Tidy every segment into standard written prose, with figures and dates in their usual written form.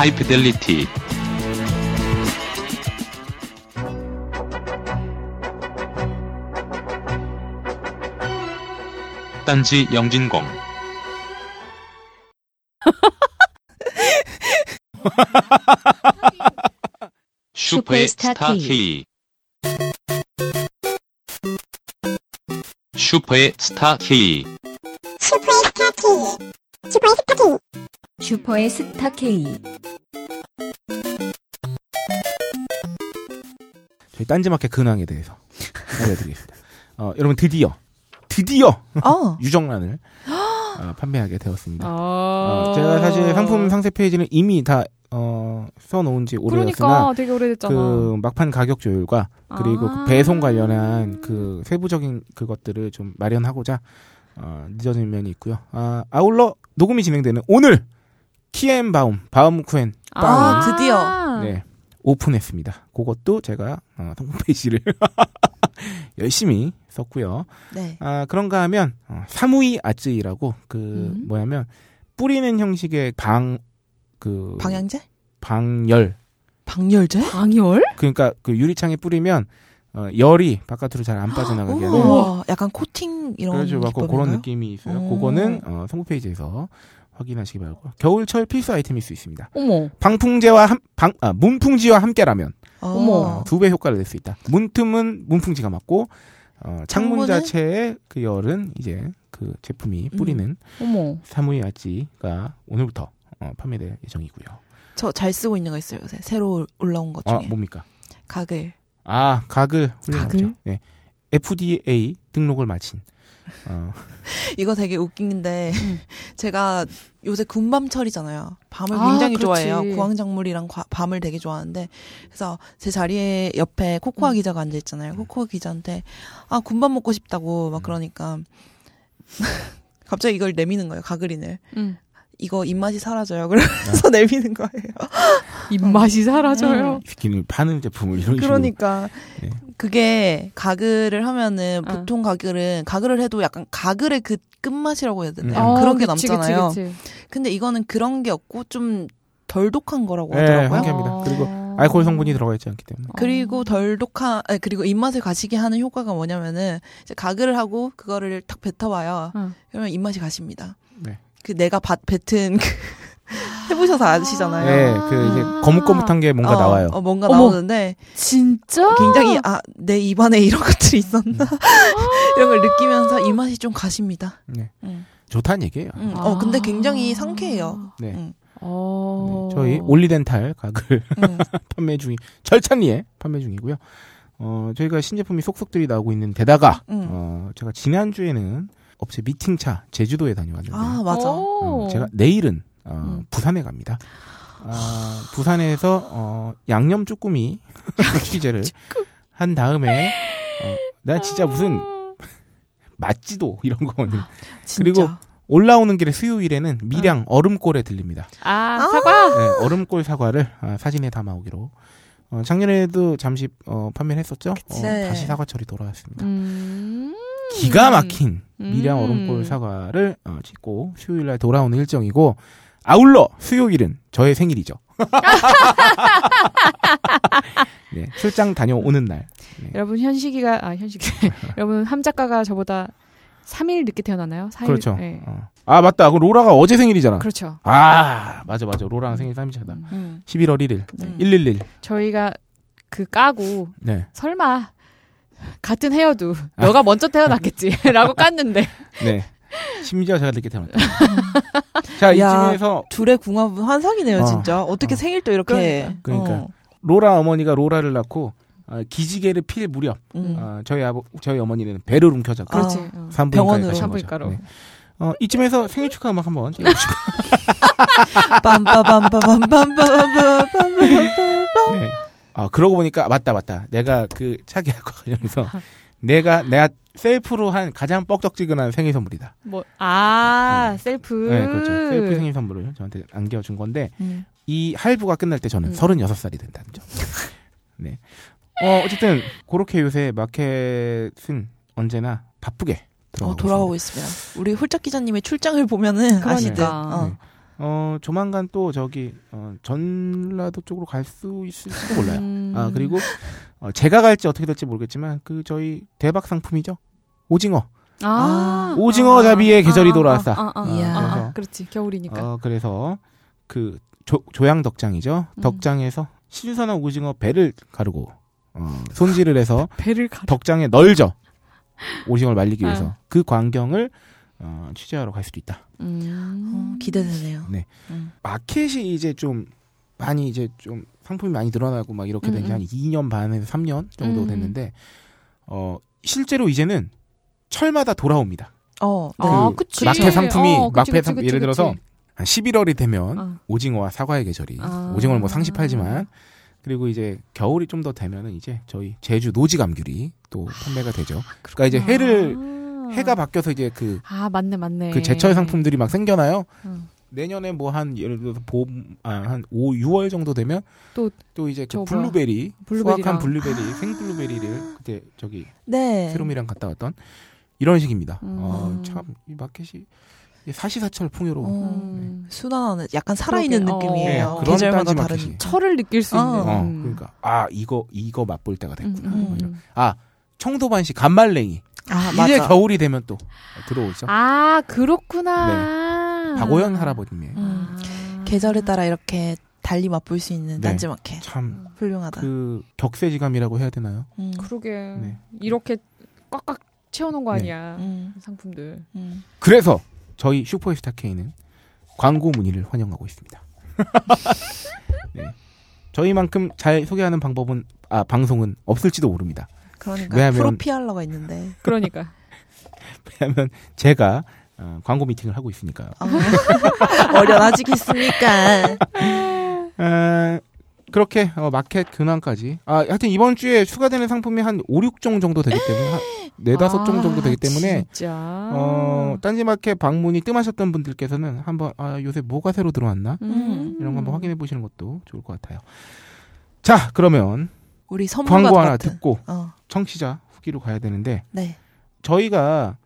하이피델리티. 딴지 영진공. 슈퍼스타 K. 슈퍼스타 K. 슈퍼스타 K. 슈퍼스타 K. 슈퍼스타 K. 저희 딴지마켓 근황에 대해서 알려드리겠습니다. 여러분 드디어 유정란을 판매하게 되었습니다. 제가 사실 상품 상세 페이지는 이미 다 써놓은 지 오래됐으나, 그러니까 되게 오래됐잖아. 그 막판 가격 조율과 그리고 그 배송 관련한 그 세부적인 그것들을 좀 마련하고자 늦어진 면이 있고요. 아울러 녹음이 진행되는 오늘 키앤바움, 바움쿠앤 바움 드디어 네 오픈했습니다. 그것도 제가 상품 페이지를 열심히 썼고요. 네. 그런가 하면 사무이 아쯔이라고 그 뭐냐면 뿌리는 형식의 그 방향제? 방열제? 방열? 그러니까 그 유리창에 뿌리면 열이 바깥으로 잘 안 빠져나가게 하는 약간 코팅 이런 그렇죠. 기법인가요? 그런 느낌이 있어요. 그거는 선구 페이지에서 확인하시기 바라고요. 겨울철 필수 아이템일 수 있습니다. 어머. 방풍제와 문풍지와 함께라면 두 배 효과를 낼 수 있다. 문틈은 문풍지가 맞고 창문 자체의 그 열은 이제 그 제품이 뿌리는 사무이 아찌가 오늘부터 판매될 예정이고요. 저 잘 쓰고 있는 거 있어요. 요새 새로 올라온 것 중에. 뭡니까? 가글. 가글. 훌륭하죠. 네. FDA 등록을 마친. 이거 되게 웃긴데 제가 요새 군밤철이잖아요. 밤을 굉장히 좋아해요. 구황작물이랑 밤을 되게 좋아하는데, 그래서 제 자리에 옆에 코코아 기자가 앉아 있잖아요. 코코아 기자한테 군밤 먹고 싶다고 막 그러니까 갑자기 이걸 내미는 거예요. 가글이네. 이거 입맛이 사라져요. 그래서 내미는 거예요. 입맛이 사라져요. 기능 파는 제품을 이런 식으로. 그러니까 네. 그게 가글을 하면은 보통 가글을 해도 약간 가글의 그 끝맛이라고 해야 되나? 그런 게 남잖아요. 그치. 근데 이거는 그런 게 없고 좀 덜 독한 거라고 하더라고요. 환기합니다. 그리고 알코올 성분이 들어가 있지 않기 때문에. 그리고 덜 독한 그리고 입맛을 가시게 하는 효과가 뭐냐면은 이제 가글을 하고 그거를 탁 뱉어봐요. 그러면 입맛이 가십니다. 네. 그 내가 뱉은 그 해보셔서 아시잖아요. 네, 그 이제 거뭇거뭇한 게 뭔가 나와요. 뭔가 나오는데 진짜 굉장히 내 입안에 이런 것들이 있었나 이런 걸 느끼면서 이 맛이 좀 가십니다. 네, 좋다는 얘기예요. 근데 굉장히 상쾌해요. 네, 네. 저희 올리덴탈 가글 판매 중이 절찬리에 판매 중이고요. 저희가 신제품이 속속들이 나오고 있는 데다가 제가 지난주에는 업체 미팅차 제주도에 다녀왔는데 맞아. 제가 내일은 부산에 갑니다. 부산에서 양념 쭈꾸미 취재를 한 다음에 나 진짜 무슨 맛지도 이런 거 그리고 올라오는 길에 수요일에는 밀양 얼음골에 들립니다. 사과? 네, 얼음골 사과를 사진에 담아오기로. 작년에도 잠시 판매를 했었죠. 다시 사과철이 돌아왔습니다. 기가 막힌 밀양 얼음골 사과를 찍고 수요일날 돌아오는 일정이고, 아울러 수요일은 저의 생일이죠. 네, 출장 다녀오는 날. 네. 여러분 여러분 함 작가가 저보다 3일 늦게 태어나나요? 4일. 그렇죠. 네. 맞다. 그 로라가 어제 생일이잖아. 그렇죠. 맞아. 로라랑 생일 3일 차다. 11월 1일. 네. 111. 저희가 그 까고 네. 설마 같은 헤어도 너가 먼저 태어났겠지라고 깠는데. 네. 심지어 제가 늦게 태어났다. 자, 이쯤에서 둘의 궁합은 환상이네요, 진짜. 어떻게 생일도 이렇게. 그러니까 로라 어머니가 로라를 낳고 기지개를 필 무렵 저희 어머니는 배를 움켜잡고 산부인과에 가신 거죠. 네. 이쯤에서 생일 축하 음악 한번 띄워주시고. 네. 그러고 보니까 맞다. 내가 그 차 계약과 관련해서 내가 셀프로 한 가장 뻑적지근한 생일 선물이다. 셀프. 네, 그렇죠. 셀프 생일 선물을 저한테 안겨준 건데 이 할부가 끝날 때 저는 36살이 된다는 점. 네. 어쨌든 그렇게 요새 마켓은 언제나 바쁘게 돌아가고 있습니다. 우리 홀짝 기자님의 출장을 보면은 아시죠? 조만간 또 저기 전라도 쪽으로 갈 수 있을지도 몰라요. 아 그리고 제가 갈지 어떻게 될지 모르겠지만 그 저희 대박 상품이죠. 오징어. 오징어 잡이의 계절이 돌아왔다. 그렇지 겨울이니까. 그래서 그 조양 덕장이죠. 덕장에서 신선한 오징어 배를 가르고 손질을 해서 배를 덕장에 널죠. 오징어를 말리기 위해서 그 광경을 취재하러 갈 수도 있다. 기대되네요. 네, 마켓이 이제 좀 많이 이제 좀 상품이 많이 늘어나고 막 이렇게 된 게 한 2년 반에서 3년 정도 됐는데 실제로 이제는 철마다 돌아옵니다. 그치. 막패 상품이 그치. 예를 들어서 한 11월이 되면 오징어와 사과의 계절이 오징어는 뭐 상시 팔지만 그리고 이제 겨울이 좀 더 되면은 이제 저희 제주 노지 감귤이 또 판매가 되죠. 그러니까 이제 해가 바뀌어서 이제 맞네. 그 제철 상품들이 막 생겨나요. 내년에 뭐 한 예를 들어서 봄 한 6월 정도 되면 또 이제 그 블루베리랑. 수확한 블루베리, 생블루베리를 그때 저기 세롬이랑 갔다 왔던 이런 식입니다. 참 이 마켓이 사시사철 풍요로운 순환하는 약간 살아있는 느낌이에요. 네, 계절마다 다른 철을 느낄 수 있는. 그러니까 이거 맛볼 때가 됐구나. 청도반시 간말랭이. 이제 맞아. 겨울이 되면 또 들어오죠. 그렇구나. 네. 박오연 할아버님의 계절에 따라 이렇게 달리 맛볼 수 있는 딴지마켓. 참 훌륭하다. 그 격세지감이라고 해야 되나요? 그러게. 이렇게 꽉꽉 채워놓은 거 아니야. 상품들. 그래서 저희 슈퍼스타K는 광고 문의를 환영하고 있습니다. 네. 저희만큼 잘 소개하는 방송은 없을지도 모릅니다. 그러니까 프로피알러가 있는데. 그러니까. 왜냐하면 제가 광고 미팅을 하고 있으니까요. 어려워지겠습니까? 그렇게 마켓 근황까지. 하여튼 이번 주에 추가되는 상품이 한 5, 6종 정도 되기 때문에 4-5종 정도 되기 때문에 진짜. 딴지마켓 방문이 뜸하셨던 분들께서는 한번 요새 뭐가 새로 들어왔나? 이런 거 한번 확인해 보시는 것도 좋을 것 같아요. 자, 그러면 우리 광고 하나 듣고 청취자 후기로 가야 되는데 저희가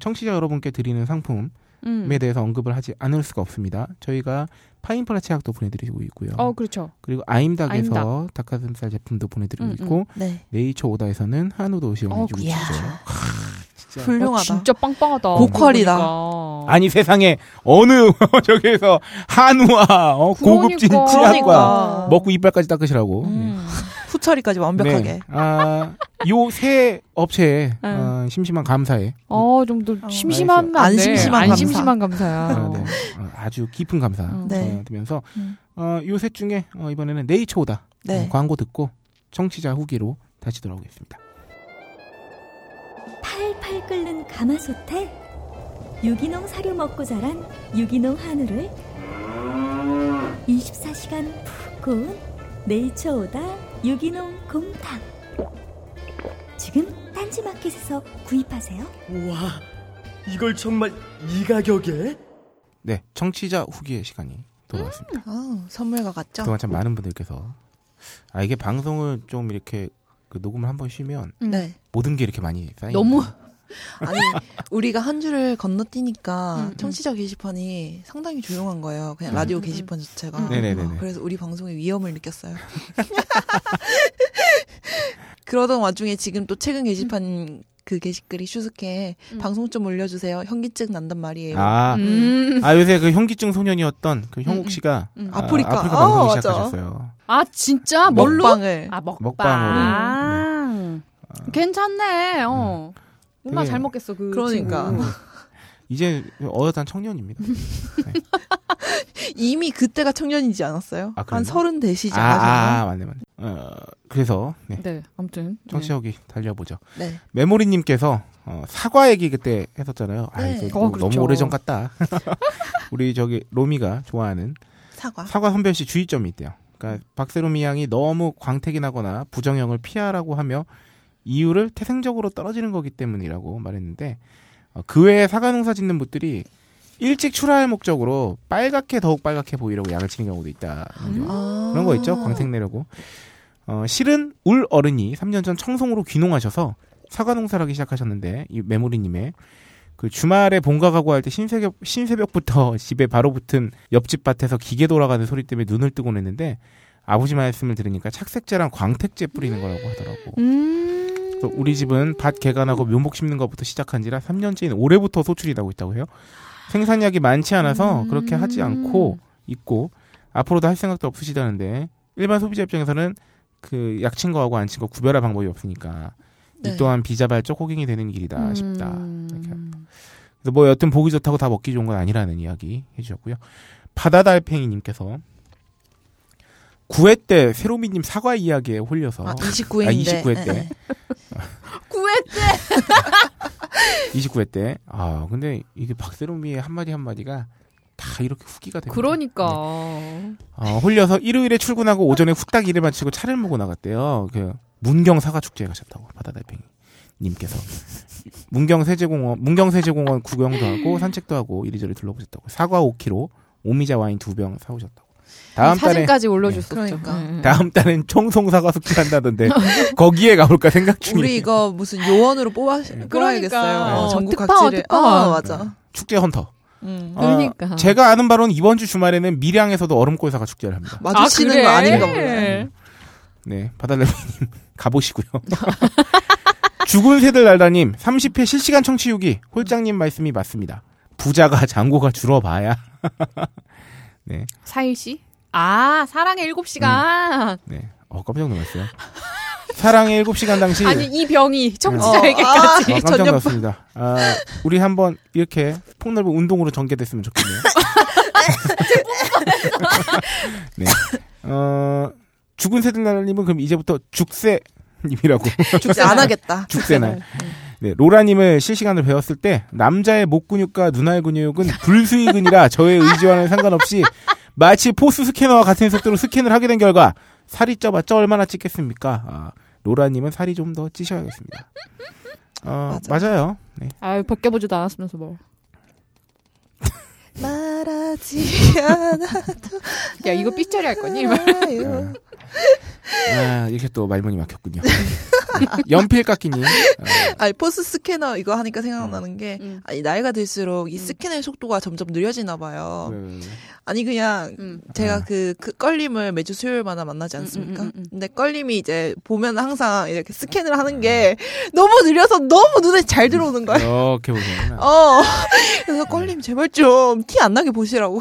청취자 여러분께 드리는 상품에 대해서 언급을 하지 않을 수가 없습니다. 저희가 파인프라 치약도 보내드리고 있고요. 그렇죠. 그리고 아임닭에서 닭가슴살 제품도 보내드리고 있고 네이처오다에서는 한우도 시원해주고 있죠. 진짜. 훌륭하다. 진짜 빵빵하다. 고퀄이다. 그러니까. 아니 세상에 어느 저기에서 한우와 고급진 치약과 먹고 이빨까지 닦으시라고. 후처리까지 완벽하게. 요 세 업체에 심심한 감사에. 좀 더 심심한 안 심심한 감사야. 아주 깊은 감사 드면서 요 셋 중에 이번에는 네이처오다 광고 듣고 청취자 후기로 다시 돌아오겠습니다. 팔팔 끓는 가마솥에 유기농 사료 먹고 자란 유기농 한우를 24시간 푹 구운 네이처오다 유기농 곰탕 지금 딴지마켓에서 구입하세요. 우와, 이걸 정말 이 가격에? 네, 청취자 후기의 시간이 돌아왔습니다. 선물과 같죠? 그동안 참 많은 분들께서 이게 방송을 좀 이렇게 그 녹음을 한번 쉬면 모든 게 이렇게 많이 쌓이니까 너무 우리가 한 주를 건너뛰니까 청취자 게시판이 상당히 조용한 거예요. 그냥 라디오 게시판 자체가. 그래서 우리 방송의 위험을 느꼈어요. 그러던 와중에 지금 또 최근 게시판 그 게시글이 슈스케 방송 좀 올려주세요. 현기증 난단 말이에요. 요새 그 현기증 소년이었던 그 형욱 씨가 아프리카 방송을 시작하셨어요. 진짜? 뭘로? 먹방을. 먹방으로. 괜찮네. 엄마 잘 먹겠어. 그러니까. 이제 어엿한 청년입니다. 이미 그때가 청년이지 않았어요? 한 30 되시지 않았나요? 맞네. 그래서 아무튼 청취하기 달려보죠. 메모리님께서 사과 얘기 그때 했었잖아요. 그렇죠. 너무 오래전 같다. 우리 저기 로미가 좋아하는 사과 선별시 주의점이 있대요. 그러니까 박세롬이 양이 너무 광택이 나거나 부정형을 피하라고 하며 이유를 태생적으로 떨어지는 거기 때문이라고 말했는데 그 외에 사과 농사 짓는 분들이 일찍 출하할 목적으로 더욱 빨갛게 보이려고 약을 치는 경우도 있다. 그런 거 있죠. 광택 내려고. 실은 울 어른이 3년 전 청송으로 귀농하셔서 사과 농사를 하기 시작하셨는데 이 메모리님의 그 주말에 본가 가고 할 때 신새벽부터 집에 바로 붙은 옆집 밭에서 기계 돌아가는 소리 때문에 눈을 뜨곤 했는데 아버지 말씀을 들으니까 착색제랑 광택제 뿌리는 거라고 하더라고. 그래서 우리 집은 밭 개간하고 묘목 심는 것부터 시작한지라 3년째인 올해부터 소출이 나고 있다고 해요. 생산량이 많지 않아서 그렇게 하지 않고 있고 앞으로도 할 생각도 없으시다는데 일반 소비자 입장에서는 그 약 친 거하고 안 친 거 구별할 방법이 없으니까 네. 이 또한 비자발적 호갱이 되는 길이다 싶다. 이렇게 합니다. 그래서 뭐 여튼 보기 좋다고 다 먹기 좋은 건 아니라는 이야기 해주셨고요. 바다달팽이님께서 9회 때 새로미님 사과 이야기에 홀려서 29회 때 9회 때 29회 때 아 근데 이게 박새로미의 한마디 한마디가 다 이렇게 후기가 됩니다. 그러니까 네. 홀려서 일요일에 출근하고 오전에 후딱 일을 마치고 차를 몰고 나갔대요. 그 문경 사과축제에 가셨다고 바다달팽이님께서 문경 세제공원 구경도 하고 산책도 하고 이리저리 둘러보셨다고 사과 5kg 오미자 와인 2병 사오셨다고 다음 사진까지 올려줬었죠. 네. 그러니까. 다음 달엔 청송 사과 숙제 한다던데 거기에 가볼까 생각 중이에요. 우리 이거 무슨 요원으로 뽑아야겠어요. 그러니까. 전국 각지를. 특파원. 맞아. 축제 헌터. 그러니까. 제가 아는 바로는 이번 주 주말에는 밀양에서도 얼음골 사과 축제를 합니다. 맞으시는 그래? 거 아닌가 보네. 네, 바다달팽이님 가보시고요. 죽은 새들 날다님 30회 실시간 청취후기 홀장님 말씀이 맞습니다. 부자가 잔고가 줄어봐야. 네. 사일씨? 아, 사랑의 7시간. 네. 깜짝 놀랐어요. 사랑의 7시간 당시. 아니, 이 병이 청취자에게까지. 깜짝 놀랐습니다. 우리 한번 이렇게 폭넓은 운동으로 전개됐으면 좋겠네요. 네. 죽은 새들 날님은 그럼 이제부터 죽새님이라고. 죽새 안 하겠다. 죽새날. 네, 로라님을 실시간으로 배웠을 때 남자의 목 근육과 눈알 근육은 불수의 근이라 저의 의지와는 상관없이 마치 포스 스캐너와 같은 속도로 스캔을 하게 된 결과 살이 쪄봤자 얼마나 찌겠습니까? 로라님은 살이 좀 더 찌셔야겠습니다. 맞아요. 네. 아유, 벗겨보지도 않았으면서 뭐. 말하지 않아도 야, 이거 삐짜리 할 거니? 이렇게 또 말문이 막혔군요. 연필깎이님. 아니, 포스 스캐너 이거 하니까 생각나는 게, 아니, 나이가 들수록 이 스캐너의 속도가 점점 느려지나 봐요. 아니, 그냥, 제가 그 껄림을 매주 수요일마다 만나지 않습니까? 근데 껄림이 이제 보면 항상 이렇게 스캔을 하는 게 너무 느려서 너무 눈에 잘 들어오는 거예요. 이렇게 보세요. 그래서 껄림 제발 좀 티 안 나게 보시라고.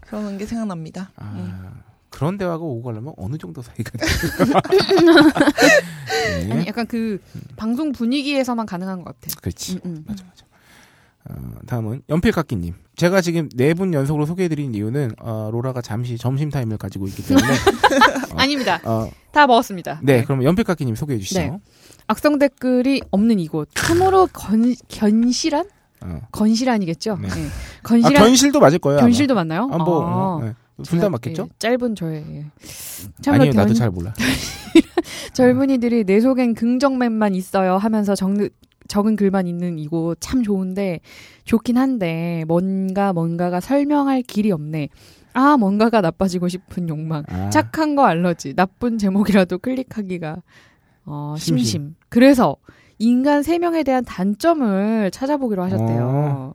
그러는 게 생각납니다. 그런 대화가 오고 가려면 어느 정도 사이가 돼요? 네. 아니, 약간 그 방송 분위기에서만 가능한 것 같아요. 그렇지. 맞아. 다음은 연필깎이님. 제가 지금 4분 연속으로 소개해드린 이유는 로라가 잠시 점심 타임을 가지고 있기 때문에 아닙니다. 다 먹었습니다. 네, 그럼 연필깎이님 소개해 주시죠. 네. 악성 댓글이 없는 이곳. 참으로 견실한? 건실한이겠죠? 네. 네. 건실한? 견실도 맞을 거예요. 견실도 아마. 맞나요? 네. 둘 다 맞겠죠? 예, 짧은 저의 아니요, 나도 잘 몰라. 젊은이들이 내 속엔 긍정맨만 있어요 하면서 적은 글만 있는 이곳 참 좋은데 좋긴 한데 뭔가가 설명할 길이 없네. 뭔가가 나빠지고 싶은 욕망. 착한 거 알러지. 나쁜 제목이라도 클릭하기가 심심. 그래서 인간 3명에 대한 단점을 찾아보기로 하셨대요.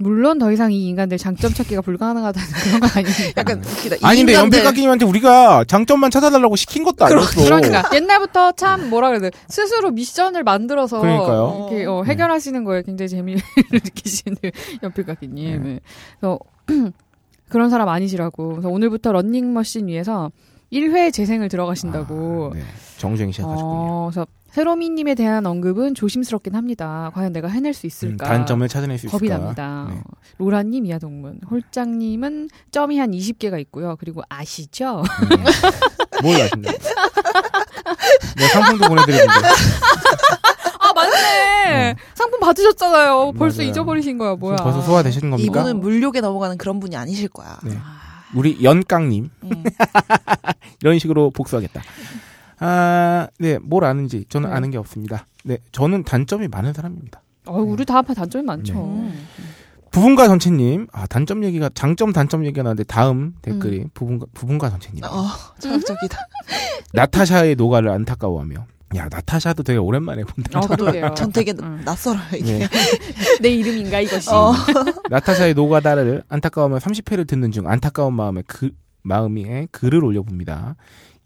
물론 더 이상 이 인간들 장점 찾기가 불가능하다는 그런 건 아니에요. 약간 웃기다. 아니 근데 연필깎이님한테 우리가 장점만 찾아달라고 시킨 것도 아니었어. 그러니까 옛날부터 참 뭐라 그래야 돼. 스스로 미션을 만들어서 이렇게 해결하시는 거에 굉장히 재미를 느끼시는 연필깎이님. 네. 그래서 그런 사람 아니시라고. 그래서 오늘부터 런닝머신 위에서 1회 재생을 들어가신다고. 네. 정주행 시작하셨군요. 그래서 새로미님에 대한 언급은 조심스럽긴 합니다. 과연 내가 해낼 수 있을까? 단점을 찾아낼 수 있을까? 겁이 납니다. 네. 로라님, 이하동문, 홀장님은 점이 한 20개가 있고요. 그리고 아시죠? 뭘 아십니까? 내가 상품도 보내드리는데. 맞네. 상품 받으셨잖아요. 벌써 맞아요. 잊어버리신 거야, 뭐야. 벌써 소화되시는 겁니까? 이분은 물욕에 넘어가는 그런 분이 아니실 거야. 네. 우리 연깡님. 이런 식으로 복수하겠다. 네, 뭘 아는지 저는 아는 게 없습니다. 네, 저는 단점이 많은 사람입니다. 우리 다 단점이 많죠. 네. 부분과 전체님, 단점 얘기가 장점 단점 얘기가 나는데 다음 댓글이 부분과 전체님. 자극적이다. 나타샤의 노가를 안타까워하며 야, 나타샤도 되게 오랜만에 본다. 저도요. 전 되게 낯설어요, 이게. 네. 내 이름인가, 이것이. 나타샤의 노가다를 안타까우면 30회를 듣는 중 안타까운 마음에 글을 올려봅니다.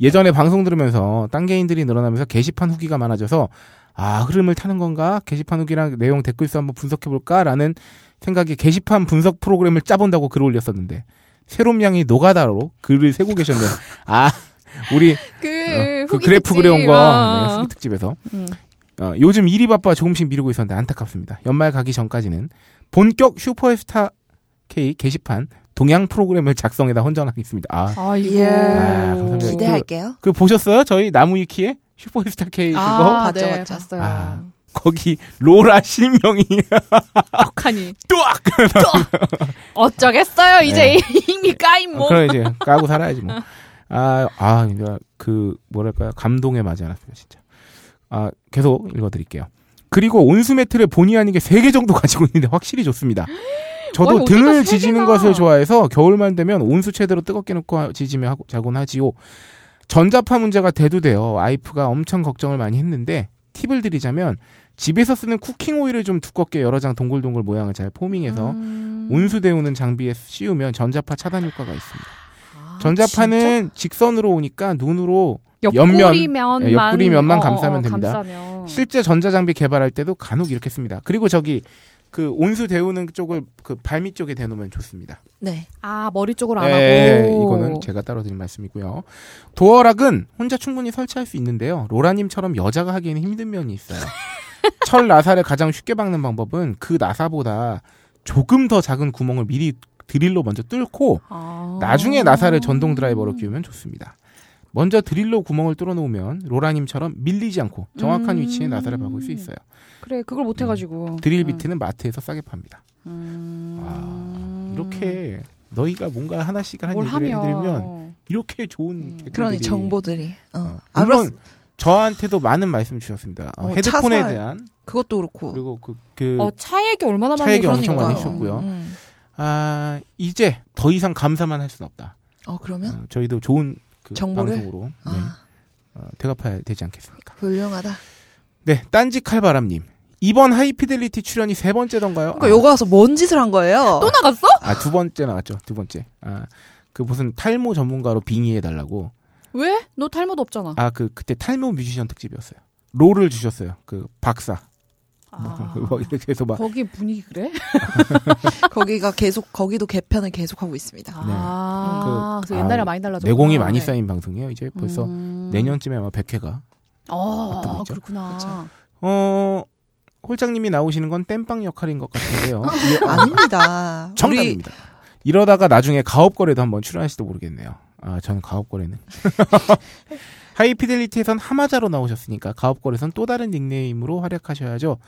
예전에 방송 들으면서 딴 개인들이 늘어나면서 게시판 후기가 많아져서 아, 흐름을 타는 건가? 게시판 후기랑 내용 댓글수 한번 분석해볼까? 라는 생각에 게시판 분석 프로그램을 짜본다고 글을 올렸었는데 새롬양이 노가다로 글을 세고 계셨네요. 아, 우리 그 그래프 그려온 거 후기 특집에서 요즘 일이 바빠 조금씩 미루고 있었는데 안타깝습니다. 연말 가기 전까지는 본격 슈퍼스타 K 게시판 동향 프로그램을 작성해다 헌정하겠습니다. 기대할게요. 그 보셨어요? 저희 나무위키의 슈퍼스타 K 그거 봤죠. 아, 거기 로라 실명이 떡하니 어쩌겠어요. 이제 이미 까인 몸. 그럼 이제 까고 살아야지 뭐. 감동에 맞지 않았어요, 진짜. 아, 계속 읽어드릴게요. 그리고 온수매트를 본의 아니게 3개 정도 가지고 있는데 확실히 좋습니다. 저도 등을 지지는 것을 좋아해서 겨울만 되면 온수 제대로 뜨겁게 놓고 지지며 자곤 하지요. 전자파 문제가 대두되어 와이프가 엄청 걱정을 많이 했는데 팁을 드리자면 집에서 쓰는 쿠킹 오일을 좀 두껍게 여러 장 동글동글 모양을 잘 포밍해서 온수 데우는 장비에 씌우면 전자파 차단 효과가 있습니다. 전자파는 진짜? 직선으로 오니까 눈으로 옆구리 면만 감싸면 됩니다. 실제 전자장비 개발할 때도 간혹 이렇게 씁니다. 그리고 저기 그 온수 데우는 쪽을 그 발밑 쪽에 대놓으면 좋습니다. 네. 아, 머리 쪽으로 안 하고. 이거는 제가 따로 드린 말씀이고요. 도어락은 혼자 충분히 설치할 수 있는데요. 로라님처럼 여자가 하기에는 힘든 면이 있어요. 철 나사를 가장 쉽게 박는 방법은 그 나사보다 조금 더 작은 구멍을 미리 드릴로 먼저 뚫고 나중에 나사를 전동 드라이버로 끼우면 좋습니다. 먼저 드릴로 구멍을 뚫어놓으면 로라님처럼 밀리지 않고 정확한 위치에 나사를 박을 수 있어요. 그래, 그걸 못해가지고. 드릴 비트는 마트에서 싸게 팝니다. 와, 이렇게 너희가 뭔가 하나씩 한 얘기를 해드리면 이렇게 좋은 댓글들이. 그러니 정보들이. 물론 저한테도 많은 말씀 주셨습니다. 헤드폰에 대한. 그것도 그렇고. 그리고 차 얘기 얼마나 많이 하셨고요. 차 얘기 엄청 많이 하셨고요. 아, 이제 더 이상 감사만 할 수는 없다. 그러면? 저희도 좋은 방송으로 대갚아야 되지 않겠습니까? 훌륭하다. 네, 딴지 칼바람님. 이번 하이피델리티 출연이 3번째던가요? 그러니까 여기 와서 뭔 짓을 한 거예요? 또 나갔어? 2번째 나갔죠. 2번째. 그 무슨 탈모 전문가로 빙의해달라고. 왜? 너 탈모도 없잖아. 그때 탈모 뮤지션 특집이었어요. 롤을 주셨어요. 그 박사. 이렇게 해서 거기 분위기 그래? 거기도 개편을 계속하고 있습니다. 네. 그래서 옛날이랑 많이 달라졌구나. 내공이 많이 쌓인 방송이에요. 이제 벌써 내년쯤에 아마 100회가. 그렇구나. 그쵸. 홀장님이 나오시는 건 땜빵 역할인 것 같은데요. 아닙니다. 정답입니다. 이러다가 나중에 가업거래도 한번 출연하실지도 모르겠네요. 저는 가업거래는. 하이피델리티에선 하마자로 나오셨으니까 가업거래선 또 다른 닉네임으로 활약하셔야죠.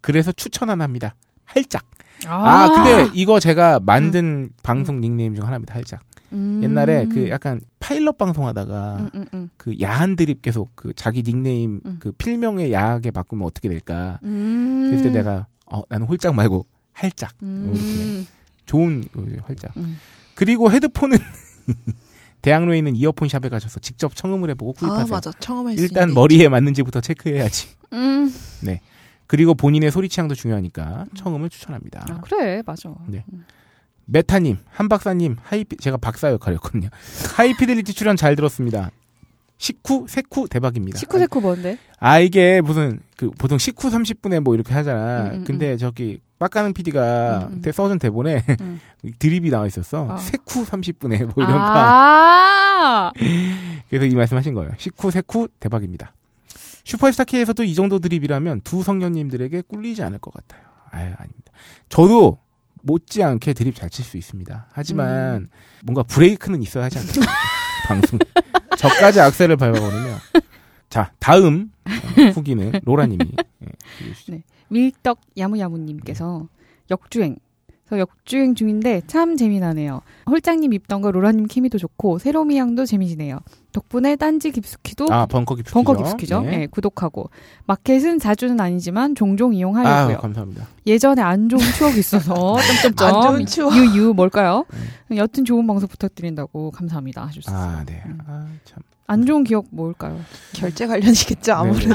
그래서 추천 안 합니다. 할짝. 근데 이거 제가 만든 방송 닉네임 중 하나입니다. 할짝. 옛날에 그 약간 파일럿 방송하다가 그 야한 드립 계속 그 자기 닉네임 그 필명의 야하게 바꾸면 어떻게 될까. 그때 내가 나는 홀짝 말고 할짝. 이렇게 좋은 활짝. 그리고 헤드폰은 대학로에 있는 이어폰 샵에 가셔서 직접 청음을 해보고 구입하세요. 맞아. 청음할 수 있는. 일단 머리에 맞는지부터 체크해야지. 네. 그리고 본인의 소리 취향도 중요하니까 청음을 추천합니다. 그래, 맞아. 네. 메타님, 한 박사님, 제가 박사 역할이었거든요. 하이피델리티 출연 잘 들었습니다. 식후, 세쿠 대박입니다. 식후, 세쿠 뭔데? 이게 무슨 보통 식후 30분에 뭐 이렇게 하잖아. 근데 저기 빡가는 PD가 그때 써준 대본에 드립이 나와 있었어. 세쿠 30분에 뭐 이런 파. 그래서 이 말씀하신 거예요. 식후, 세쿠 대박입니다. 슈퍼스타K에서도 이 정도 드립이라면 두 성녀님들에게 꿀리지 않을 것 같아요. 아닙니다. 저도 못지않게 드립 잘 칠 수 있습니다. 하지만 뭔가 브레이크는 있어야 하지 않나요? 방송. 저까지 악셀을 밟아버리면. 자, 다음 후기는 로라님이. 네. 밀떡 야무야무님께서 역주행 역주행 중인데 참 재미나네요. 홀장님 입던과 로라님 케미도 좋고 새로미 향도 재미지네요. 덕분에 딴지 깊숙이도 벙커 깊숙이죠. 네. 네, 구독하고 마켓은 자주는 아니지만 종종 이용하려고요. 아, 감사합니다. 예전에 안 좋은 추억이 있어서 안 좋은 추억. 유유 뭘까요? 여튼 좋은 방송 부탁드린다고 감사합니다 하셨어요. 아, 네. 아, 참. 안 좋은 기억 뭘까요? 결제 관련이겠죠 아무래도.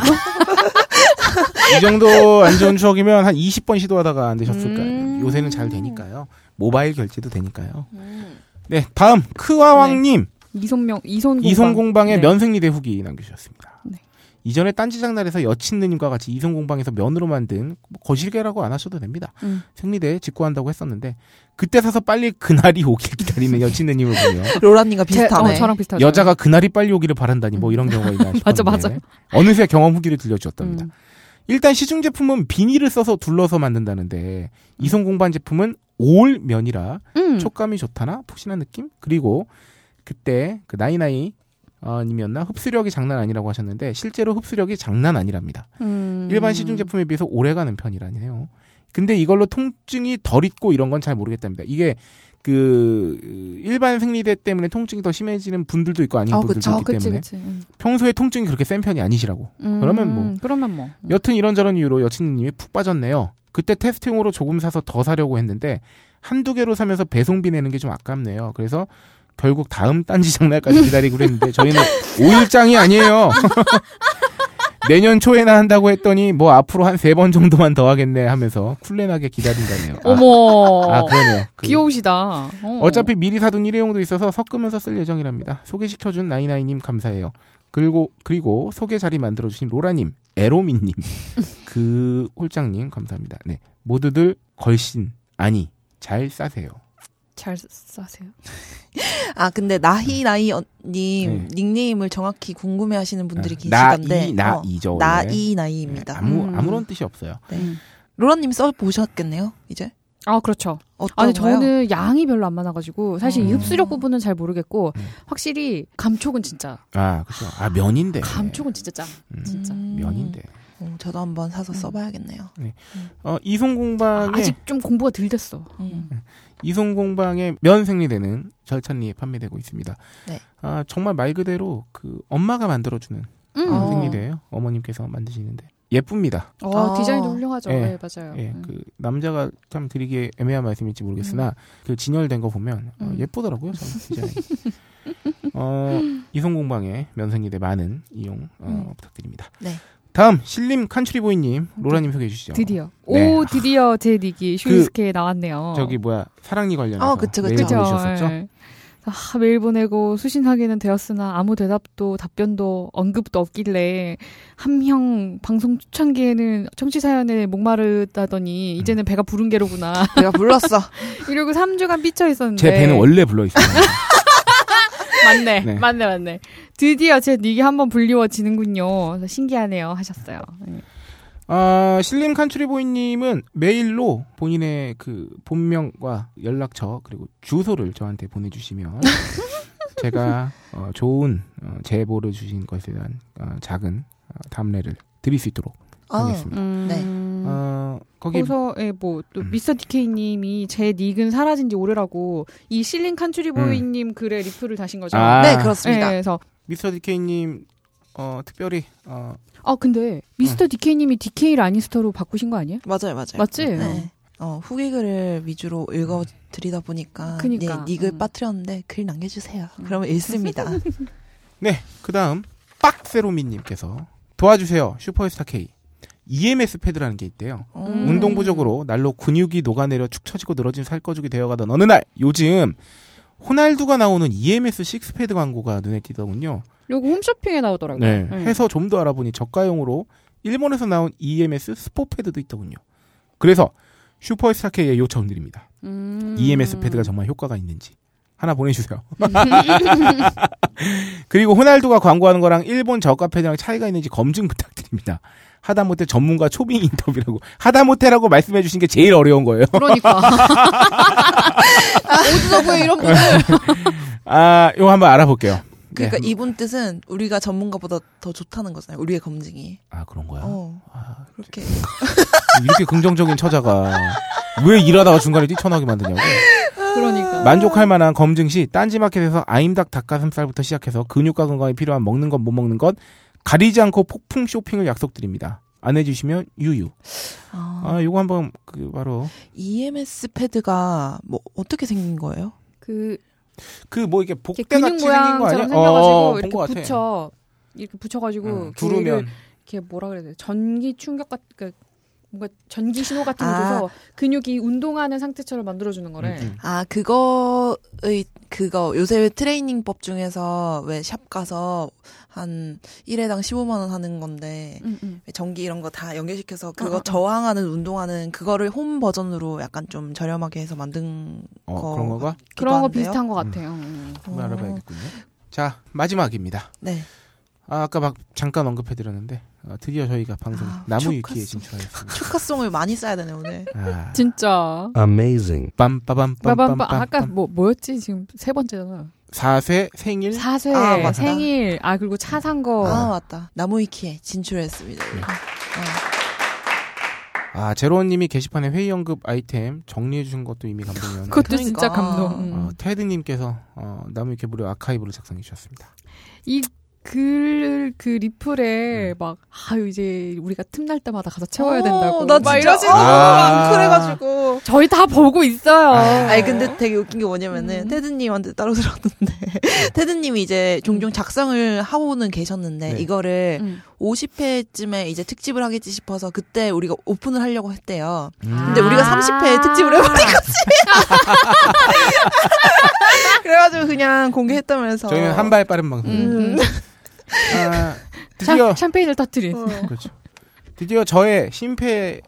이 정도 안 좋은 추억이면 한 20번 시도하다가 안 되셨을 거예요. 요새는 잘 되니까요. 모바일 결제도 되니까요. 네, 다음 크와왕님. 네. 이손공방의 네. 면생리대 후기 남겨주셨습니다. 네. 이전에 딴지장날에서 여친 누님과 같이 이손공방에서 면으로 만든 거실개라고 안 하셔도 됩니다. 생리대에 직구한다고 했었는데 그때 사서 빨리 그날이 오길 기다리는 여친 누님을 보며 로라님과 비슷하네. 저랑 비슷하죠. 여자가 그날이 빨리 오기를 바란다니 뭐 이런 경우가 있나 싶었는데 맞아. 어느새 경험 후기를 들려주었답니다. 일단 시중 제품은 비닐을 써서 둘러서 만든다는데 이손공방 제품은 올 면이라 촉감이 좋다나 푹신한 느낌? 그리고 그때 그 나이나이 아니었나 흡수력이 장난 아니라고 하셨는데 실제로 흡수력이 장난 아니랍니다. 일반 시중 제품에 비해서 오래가는 편이라네요. 근데 이걸로 통증이 덜 있고 이런 건 잘 모르겠답니다. 이게 그 일반 생리대 때문에 통증이 더 심해지는 분들도 있고 아닌 분들도 있기 때문에 평소에 통증이 그렇게 센 편이 아니시라고. 그러면 뭐. 여튼 이런저런 이유로 여친님이 푹 빠졌네요. 그때 테스팅으로 조금 사서 더 사려고 했는데 한두 개로 사면서 배송비 내는 게 좀 아깝네요. 그래서 결국 다음 딴지 장날까지 기다리고 그랬는데 저희는 5일장이 아니에요. 내년 초에나 한다고 했더니 뭐 앞으로 한 3번 정도만 더 하겠네 하면서 쿨렌하게 기다린다네요. 어머. 그러네요. 귀여우시다. 어차피 미리 사둔 일회용도 있어서 섞으면서 쓸 예정이랍니다. 소개시켜준 나이나이님 감사해요. 그리고 소개 자리 만들어주신 로라님, 에로미님, 그 홀장님 감사합니다. 네, 모두들 걸신 아니 잘 싸세요. 잘 싸세요. 아 근데 나이나이님 닉네임을 정확히 궁금해하시는 분들이 계시던데 나이나이죠. 나이나이입니다. 네, 아무런 뜻이 없어요. 네. 로라님 써 보셨겠네요 이제. 아 그렇죠. 아니 저는 양이 별로 안 많아가지고 사실 이 흡수력 부분은 잘 모르겠고 확실히 감촉은 진짜. 아 그렇죠. 아 면인데. 감촉은 진짜 짱. 진짜 면인데. 저도 한번 사서 써봐야겠네요. 네. 이손공방에 아직 좀 공부가 덜 됐어. 이손공방의 면 생리대는 절찬리에 판매되고 있습니다. 네. 아 정말 말 그대로 그 엄마가 만들어주는 생리대예요. 어머님께서 만드시는데 예쁩니다. 디자인도 훌륭하죠. 네, 맞아요. 네, 그 남자가 참 드리기에 애매한 말씀일지 모르겠으나 그 진열된 거 보면 예쁘더라고요. 저는 디자인. 이손공방의 면 생리대 많은 이용 부탁드립니다. 네. 다음 신림 칸츄리보이님 로라님 소개해 주시죠. 드디어. 네. 오 드디어 제 닉이 슈스케에 나왔네요. 저기 뭐야 사랑니 관련해서 그쵸. 보내주셨었죠? 매일 보내고 수신하기는 되었으나 아무 대답도 답변도 언급도 없길래 함형 방송 초창기에는 청취사연에 목마르다더니 이제는 배가 부른 게로구나. 배가 불렀어. 이러고 3주간 삐쳐있었는데 제 배는 원래 불러있어요. 맞네. 드디어 제 닉이 한번 불리워지는군요. 신기하네요. 하셨어요. 신림 칸츄리보이님은 메일로 본인의 그 본명과 연락처 그리고 주소를 저한테 보내주시면 제가 좋은 제보를 주신 것에 대한 작은 답례를 드릴 수 있도록 하겠습니다. 네. 거기서에 뭐 또 미스터 디케이님이 제 닉은 사라진 지 오래라고 이 실린 칸츄리보이님 글에 리플을 다신 거죠. 네 그렇습니다. 네, 그래서 미스터 디케이님 특별히 근데 미스터 디케이님이 디케이 라니스터로 바꾸신 거 아니에요? 맞아요. 맞지? 네. 후기 글을 위주로 읽어드리다 보니까 그러니까. 네, 닉을 빠뜨렸는데 글 남겨주세요. 그러면 읽습니다. 네, 그 다음 빡세로미님께서 도와주세요. 슈퍼스타 K. EMS 패드라는 게 있대요. 운동 부족으로 날로 근육이 녹아내려 축 처지고 늘어진 살 꺼주기 되어가던 어느 날 요즘 호날두가 나오는 EMS 6패드 광고가 눈에 띄더군요. 요거 홈쇼핑에 나오더라고요. 네. 해서 좀 더 알아보니 저가용으로 일본에서 나온 EMS 스포패드도 있더군요. 그래서 슈퍼스타K의 요청드립니다. EMS 패드가 정말 효과가 있는지 하나 보내주세요. 그리고 호날두가 광고하는 거랑 일본 저가 패드랑 차이가 있는지 검증 부탁드립니다. 하다못해 전문가 초빙 인터뷰라고. 하다못해라고 말씀해 주신 게 제일 어려운 거예요. 그러니까. 어디서고요 이런 분들. 이거 한번 알아볼게요. 그러니까 네. 이분 뜻은 우리가 전문가보다 더 좋다는 거잖아요. 우리의 검증이. 그런 거야? 그렇게. 이렇게 긍정적인 처자가. 왜 일하다가 중간에 뛰쳐나오게 만드냐고. 그러니까. 만족할 만한 검증 시 딴지마켓에서 아임닭 닭가슴살부터 시작해서 근육과 건강에 필요한 먹는 것 못 먹는 것 가리지 않고 폭풍 쇼핑을 약속드립니다. 안 해주시면 유유. 아, 요거 한번 그 바로 EMS 패드가 뭐 어떻게 생긴 거예요? 그 뭐 이게 복대같이 생긴 거 아니야? 어, 이렇게 붙여 이렇게 붙여가지고 두르면 이렇게 뭐라 그래야 돼? 전기 충격 같은 그러니까 뭔가 전기 신호 같은 거 줘서 근육이 운동하는 상태처럼 만들어주는 거래. 아 그거 요새 트레이닝법 중에서 왜 샵 가서 한 1회당 15만 원 하는 건데 전기 이런 거 다 연결시켜서 그거 저항하는 운동하는 그거를 홈 버전으로 약간 좀 저렴하게 해서 만든 거 그런 거가? 그런 거 비슷한 거 같아요. 알아봐야겠군요. 자 마지막입니다. 네. 아까 막 잠깐 언급해드렸는데 드디어 저희가 방송 나무 위키에 진출하였습니다. 축하송을 많이 써야 되네 오늘. 진짜. Amazing. 빰빠밤빰빰빰. 아까 뭐였지 지금 세 번째잖아. 4세 생일. 4세 생일. 아 그리고 차 산 거. 아 맞다. 나무 위키에 진출했습니다. 네. 아 제로원님이 게시판에 회의 언급 아이템 정리해 주신 것도 이미 감동이었는데. 그것도 그러니까. 진짜 감동. 테드님께서 나무 위키 무료 아카이브를 작성해 주셨습니다. 이 그 리플에 막 아유 이제 우리가 틈날 때마다 가서 채워야 된다고 나 진짜 이러지 그래가지고 저희 다 보고 있어요. 아니 근데 되게 웃긴 게 뭐냐면은 테드님한테 따로 들었는데 테드님이 이제 종종 작성을 하고는 계셨는데 이거를 50회쯤에 이제 특집을 하겠지 싶어서 그때 우리가 오픈을 하려고 했대요. 근데 우리가 30회에 특집을 해버린 거지. 그래가지고 그냥 공개했다면서 저희는 한 발 빠른 방송. 아, 드디어 샴페인을 터뜨린. 그렇죠. 드디어 저의 심폐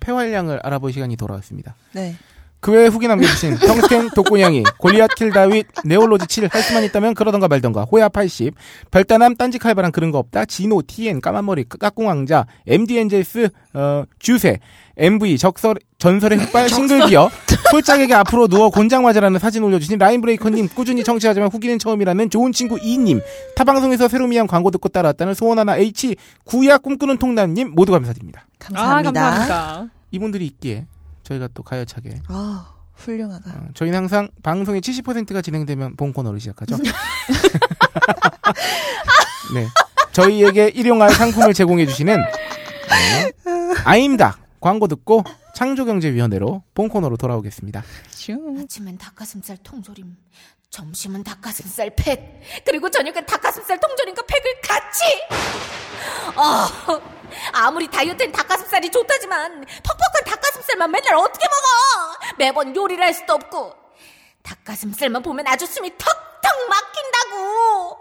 폐활량을 알아볼 시간이 돌아왔습니다. 네. 그 외에 후기 남겨주신 평생 독고냥이 골리앗 킬 다윗 네올로지 7 할 수만 있다면 그러던가 말던가 호야 80 별다남 딴지 칼바람 그런 거 없다 진호 TN 까만머리 까꿍왕자 MDNJS 주세 MV 적설 전설의 흑발 싱글기어 솔짝에게 앞으로 누워 곤장맞으라는 사진 올려주신 라인브레이커님 꾸준히 청취하지만 후기는 처음이라는 좋은 친구 이님 타방송에서 새로미한 광고 듣고 따라왔다는 소원하나 H 구야 꿈꾸는 통남님 모두 감사드립니다. 감사합니다. 감사합니다. 이분들이 있기에 저희가 또 가열차게. 아, 훌륭하다. 저희는 항상 방송의 70%가 진행되면 본 코너를 시작하죠. 네. 저희에게 일용할 상품을 제공해주시는 아임닭 광고 듣고 창조경제위원회로 본 코너로 돌아오겠습니다. 아침엔 닭가슴살 통조림, 점심은 닭가슴살 팩, 그리고 저녁엔 닭가슴살 통조림과 팩을 같이! 아무리 다이어트엔 닭가슴살이 좋다지만 퍽퍽한 닭가슴살만 맨날 어떻게 먹어? 매번 요리를 할 수도 없고 닭가슴살만 보면 아주 숨이 턱턱 막힌다고.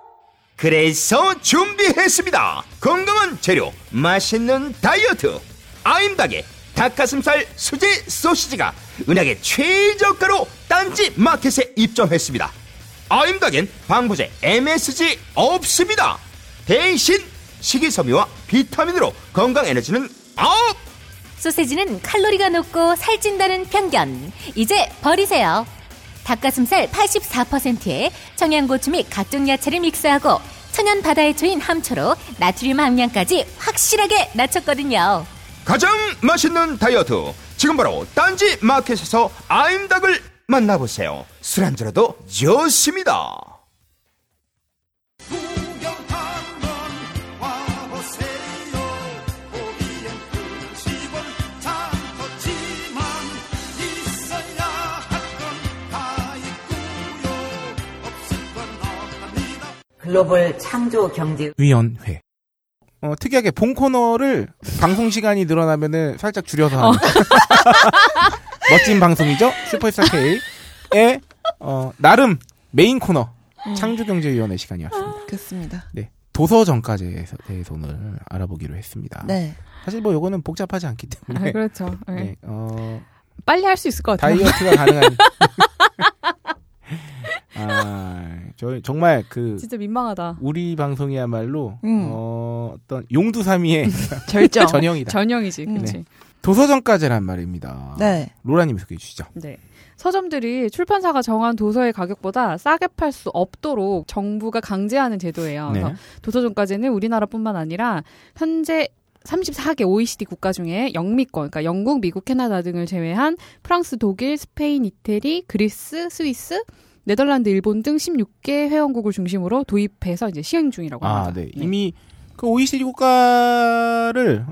그래서 준비했습니다. 건강한 재료, 맛있는 다이어트 아임닭의 닭가슴살 수제 소시지가 은하계 최저가로 딴지마켓에 입점했습니다. 아임닭엔 방부제 MSG 없습니다. 대신 식이섬유와 비타민으로 건강에너지는 업! 소세지는 칼로리가 높고 살찐다는 편견 이제 버리세요. 닭가슴살 84%에 청양고추 및 각종 야채를 믹스하고 천연 바다의 초인 함초로 나트륨 함량까지 확실하게 낮췄거든요. 가장 맛있는 다이어트 지금 바로 딴지 마켓에서 아임닭을 만나보세요. 술 안 들어도 좋습니다. 글로벌 창조경제위원회 특이하게 본 코너를 방송 시간이 늘어나면은 살짝 줄여서 하는 멋진 방송이죠. 슈퍼스타 K의 나름 메인 코너 창조경제위원회 시간이었습니다. 그렇습니다. 네, 도서정가제에 대해서 오늘 알아보기로 했습니다. 네. 사실 뭐 요거는 복잡하지 않기 때문에 그렇죠. 네. 네, 빨리 할 수 있을 것 같아요. 다이어트가 가능한. 저희 정말 진짜 민망하다. 우리 방송이야말로 어떤 용두사미의 전형이다. 전형이지. 그렇지. 네. 도서정가제란 말입니다. 네. 로라님이 소개해 주시죠. 네. 서점들이 출판사가 정한 도서의 가격보다 싸게 팔 수 없도록 정부가 강제하는 제도예요. 네. 도서정가제는 우리나라뿐만 아니라 현재 34개 OECD 국가 중에 영미권, 그러니까 영국, 미국, 캐나다 등을 제외한 프랑스, 독일, 스페인, 이태리, 그리스, 스위스, 네덜란드, 일본 등 16개 회원국을 중심으로 도입해서 이제 시행 중이라고 합니다. 아, 네. 이미 그 OECD 국가를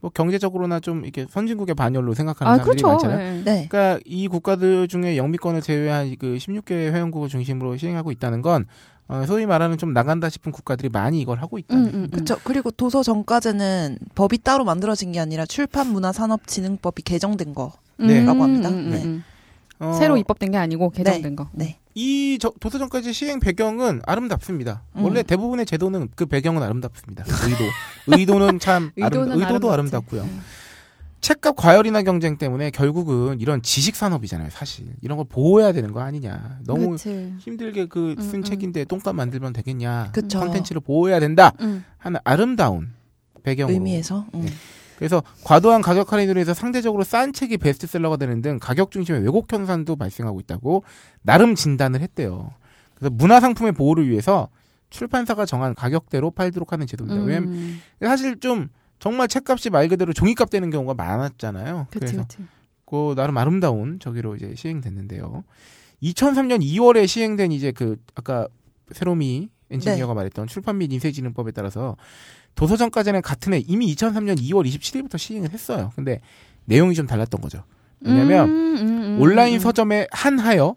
뭐 경제적으로나 좀 이렇게 선진국의 반열로 생각하는 사람들이 그렇죠. 많잖아요. 네. 그러니까 이 국가들 중에 영미권을 제외한 그 16개 회원국을 중심으로 시행하고 있다는 건 소위 말하는 좀 나간다 싶은 국가들이 많이 이걸 하고 있다는 그렇죠. 그리고 도서정가제는 법이 따로 만들어진 게 아니라 출판문화산업진흥법이 개정된 거라고 합니다. 네. 새로 입법된 게 아니고 개정된 거. 네. 이 도서정가제 시행 배경은 아름답습니다. 원래 대부분의 제도는 그 배경은 아름답습니다. 의도는 참 의도도 아름답고요. 책값 과열이나 경쟁 때문에 결국은 이런 지식 산업이잖아요, 사실. 이런 걸 보호해야 되는 거 아니냐. 너무 그치. 힘들게 그 쓴 책인데 똥값 만들면 되겠냐. 컨텐츠를 보호해야 된다. 하는 아름다운 배경으로. 의미에서. 네. 그래서 과도한 가격 할인으로 해서 상대적으로 싼 책이 베스트셀러가 되는 등 가격 중심의 왜곡 현상도 발생하고 있다고 나름 진단을 했대요. 그래서 문화상품의 보호를 위해서 출판사가 정한 가격대로 팔도록 하는 제도입니다. 왜냐면 사실 좀 정말 책값이 말 그대로 종이값 되는 경우가 많았잖아요. 그치, 그래서 그치. 그 나름 아름다운 저기로 이제 시행됐는데요. 2003년 2월에 시행된 이제 그 아까 새로미 엔지니어가 네. 말했던 출판 및 인쇄진흥법에 따라서 도서정가제는 같은 해 이미 2003년 2월 27일부터 시행을 했어요. 근데 내용이 좀 달랐던 거죠. 왜냐하면 온라인 서점에 한하여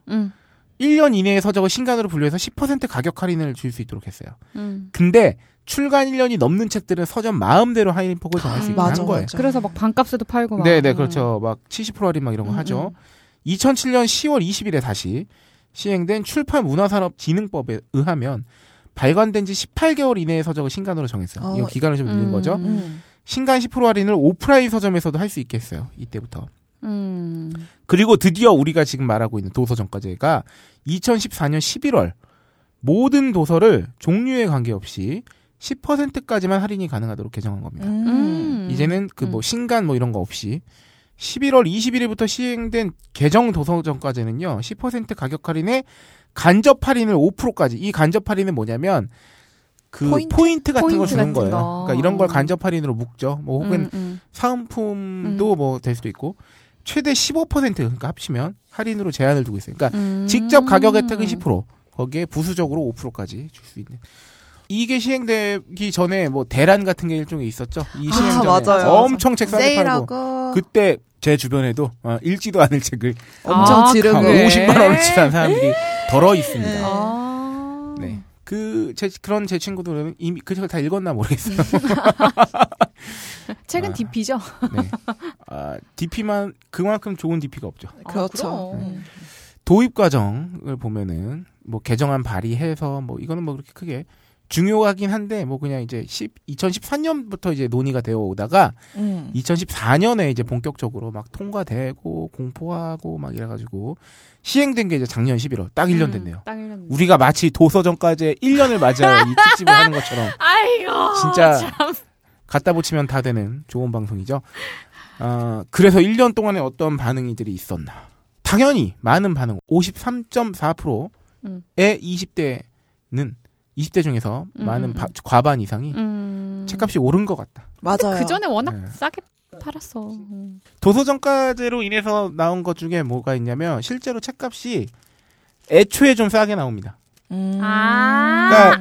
1년 이내의 서적을 신간으로 분류해서 10% 가격 할인을 줄 수 있도록 했어요. 근데 출간 1년이 넘는 책들은 서점 마음대로 할인폭을 정할 수 있게 한 거예요. 맞아. 그래서 막 반값에도 팔고 막. 네네 그렇죠. 막 70% 할인 막 이런 거 하죠. 2007년 10월 20일에 다시 시행된 출판문화산업진흥법에 의하면 발간된 지 18개월 이내의 서적을 신간으로 정했어요. 이거 기간을 좀 늘린 거죠. 신간 10% 할인을 오프라인 서점에서도 할 수 있게 했어요. 이때부터. 그리고 드디어 우리가 지금 말하고 있는 도서정가제가 2014년 11월 모든 도서를 종류에 관계없이 10%까지만 할인이 가능하도록 개정한 겁니다. 이제는 그 뭐 신간 뭐 이런 거 없이 11월 21일부터 시행된 개정 도서정가제는요. 10% 가격 할인에 간접 할인을 5%까지. 이 간접 할인은 뭐냐면 그 포인트 같은 걸 주는 거예요. 그러니까 이런 걸 간접 할인으로 묶죠. 뭐 혹은 사은품도 뭐 될 수도 있고. 최대 15% 그러니까 합치면 할인으로 제한을 두고 있어요. 그러니까 직접 가격 혜택은 10%. 거기에 부수적으로 5%까지 줄 수 있는. 이게 시행되기 전에 뭐 대란 같은 게 일종의 있었죠. 이 시행 전에 맞아요. 엄청 책 싸게 팔고 그때 제 주변에도 읽지도 않을 책을 엄청 지르고 50만 원을 치는 사람들이 덜어 있습니다. 네. 네. 그런 제 친구들은 이미 그 책을 다 읽었나 모르겠어요. 책은 DP죠. 네. DP만 그만큼 좋은 DP가 없죠. 그렇죠. 네. 도입 과정을 보면은 뭐 개정안 발의해서 뭐 이거는 뭐 그렇게 크게 중요하긴 한데 뭐 그냥 이제 2013년부터 이제 논의가 되어 오다가 2014년에 이제 본격적으로 막 통과되고 공포하고 막 이래가지고 시행된 게 이제 작년 11월 딱 1년 됐네요. 딱 1년. 우리가 마치 도서정가제 1년을 맞아 이 특집을 하는 것처럼. 아이고. 진짜 참. 갖다 붙이면 다 되는 좋은 방송이죠. 그래서 1년 동안에 어떤 반응들이 있었나? 당연히 많은 반응. 53.4%의 20대 중에서 많은 과반 이상이 책값이 오른 것 같다. 맞아요. 그 전에 워낙 싸게 팔았어. 도서정가제로 인해서 나온 것 중에 뭐가 있냐면 실제로 책값이 애초에 좀 싸게 나옵니다. 그러니까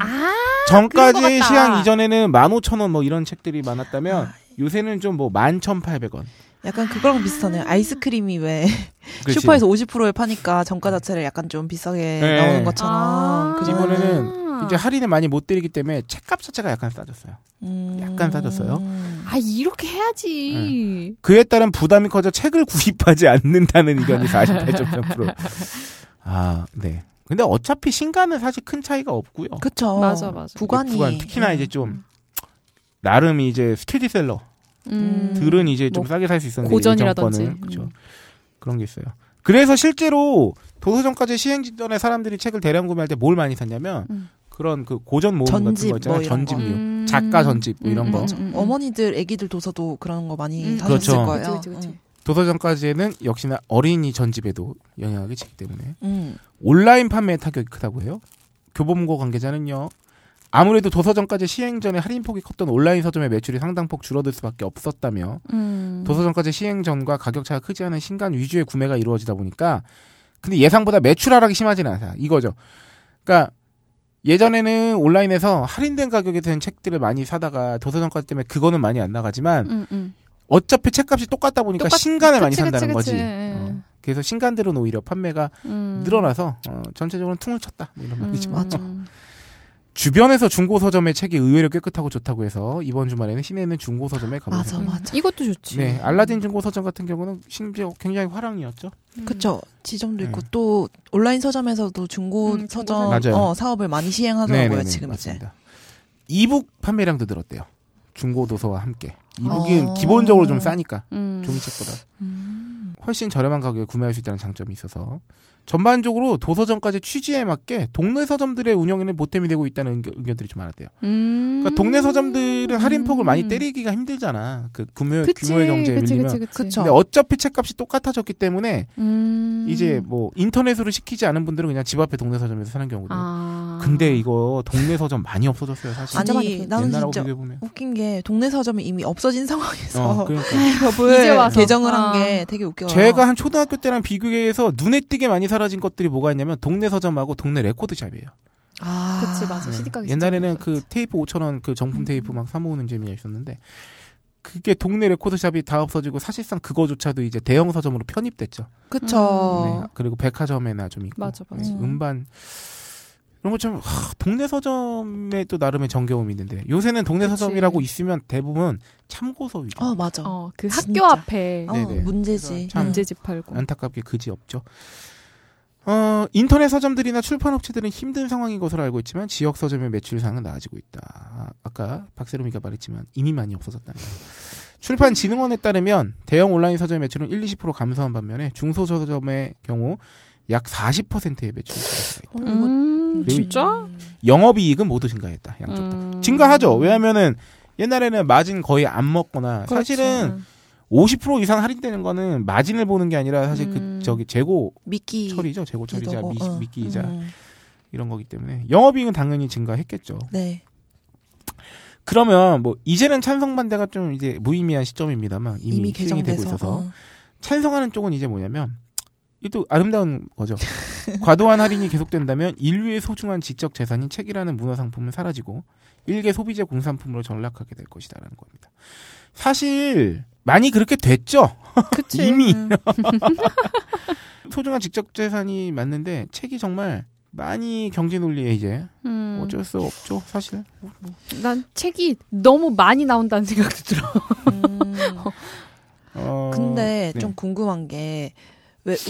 정가제 시행 이전에는 15,000원 뭐 이런 책들이 많았다면 요새는 좀 뭐 11,800원. 약간 그거랑 비슷하네요. 아이스크림이 왜 슈퍼에서 50%에 파니까 정가 자체를 약간 좀 비싸게 나오는 것처럼. 그 이번에는 이제 할인을 많이 못 드리기 때문에 책값 자체가 약간 싸졌어요. 약간 싸졌어요. 아 이렇게 해야지. 그에 따른 부담이 커져 책을 구입하지 않는다는 의견이 48.3%. 아 네. 근데 어차피 신간은 사실 큰 차이가 없고요. 그렇죠. 맞아. 구간 특히나 이제 좀 나름 이제 스테디셀러. 들은 이제 좀 싸게 살 수 있었는데 고전이라든지 그렇죠. 그런 게 있어요. 그래서 실제로 도서정가제 시행 전에 사람들이 책을 대량 구매할 때 뭘 많이 샀냐면 그런 그 고전 모음 같은 거 있잖아요. 뭐 전집류, 작가 전집 뭐 이런 거. 어머니들, 아기들 도서도 그런 거 많이 사셨을 거예요. 그렇죠. 도서정가제는 역시나 어린이 전집에도 영향을 끼치기 때문에 온라인 판매의 타격이 크다고 해요. 교보문고 관계자는요. 아무래도 도서정가제 시행 전에 할인폭이 컸던 온라인 서점의 매출이 상당폭 줄어들 수밖에 없었다며 도서정가제 시행 전과 가격 차가 크지 않은 신간 위주의 구매가 이루어지다 보니까 근데 예상보다 매출 하락이 심하지는 않다 이거죠. 그러니까 예전에는 온라인에서 할인된 가격에 된 책들을 많이 사다가 도서정가제 때문에 그거는 많이 안 나가지만 어차피 책값이 똑같다 보니까 신간을 많이 산다는 거지. 그래서 신간들은 오히려 판매가 늘어나서 전체적으로 퉁을 쳤다 뭐 이런 말이지. 맞죠. 주변에서 중고서점의 책이 의외로 깨끗하고 좋다고 해서 이번 주말에는 시내는 중고서점에 가보세요. 맞아, 맞아. 이것도 좋지. 네, 알라딘 중고서점 같은 경우는 심지어 굉장히 화랑이었죠. 그렇죠. 지점도 있고 또 온라인 서점에서도 중고서점 사업을 많이 시행하더라고요. 지금 맞습니다. 이제 이북 판매량도 늘었대요. 중고도서와 함께. 이북이 기본적으로 좀 싸니까 종이책보다 훨씬 저렴한 가격에 구매할 수 있다는 장점이 있어서 전반적으로 도서점까지 취지에 맞게 동네 서점들의 운영에는 보탬이 되고 있다는 의견들이 좀 많았대요. 그러니까 동네 서점들은 할인폭을 많이 때리기가 힘들잖아. 그 규모의 경제에 밀리면. 근데 어차피 책값이 똑같아졌기 때문에 이제 뭐 인터넷으로 시키지 않은 분들은 그냥 집 앞에 동네 서점에서 사는 경우도. 아. 근데 이거 동네 서점 많이 없어졌어요 사실. 아니 나는 진짜 웃긴 게 동네 서점이 이미 없어진 상황에서 그러니까. 개정을 한 게 되게 웃겨요. 제가 한 초등학교 때랑 비교해서 눈에 띄게 많이 사라진 것들이 뭐가 있냐면 동네 서점하고 동네 레코드샵이에요. 아, 그렇지 맞아. 네. 시디가게 옛날에는 그 테이프 5,000원 그 정품 테이프 막 사 모으는 재미가 있었는데 그게 동네 레코드샵이 다 없어지고 사실상 그거조차도 이제 대형 서점으로 편입됐죠. 그렇죠. 네. 그리고 백화점에나 좀 있고. 맞아, 맞아. 네. 음반 이런 거 좀 동네 서점에 또 나름의 정겨움이 있는데 요새는 동네 그치. 서점이라고 있으면 대부분 참고서 위주. 어 맞아. 그 진짜. 학교 앞에 문제지. 문제집 팔고. 안타깝게 그지 없죠. 인터넷 서점들이나 출판업체들은 힘든 상황인 것으로 알고 있지만 지역 서점의 매출 상은 나아지고 있다. 아까 박세롬이가 말했지만 이미 많이 없어졌다는 거예요. 출판진흥원에 따르면 대형 온라인 서점의 매출은 1, 20% 감소한 반면에 중소서점의 경우 약 40%의 매출이 증가했다. 진짜? 영업이익은 모두 증가했다. 양쪽 다. 증가하죠. 왜냐하면은 옛날에는 마진 거의 안 먹거나 그렇지. 사실은 50% 이상 할인되는 거는 마진을 보는 게 아니라 사실 그 저기 재고 미끼 처리죠. 재고 처리자, 미끼이자 이런 거기 때문에 영업이익은 당연히 증가했겠죠. 네. 그러면 뭐 이제는 찬성 반대가 좀 이제 무의미한 시점입니다만 이미 시행이 되고 있어서 찬성하는 쪽은 이제 뭐냐면 이것도 아름다운 거죠. 과도한 할인이 계속된다면 인류의 소중한 지적 재산인 책이라는 문화 상품은 사라지고 일개 소비재 공산품으로 전락하게 될 것이다라는 겁니다. 사실 많이 그렇게 됐죠. 그치. 이미. 소중한 지적재산이 맞는데 책이 정말 많이 경제 논리에 이제 어쩔 수 없죠. 사실. 난 책이 너무 많이 나온다는 생각도 들어. 근데 좀 궁금한 게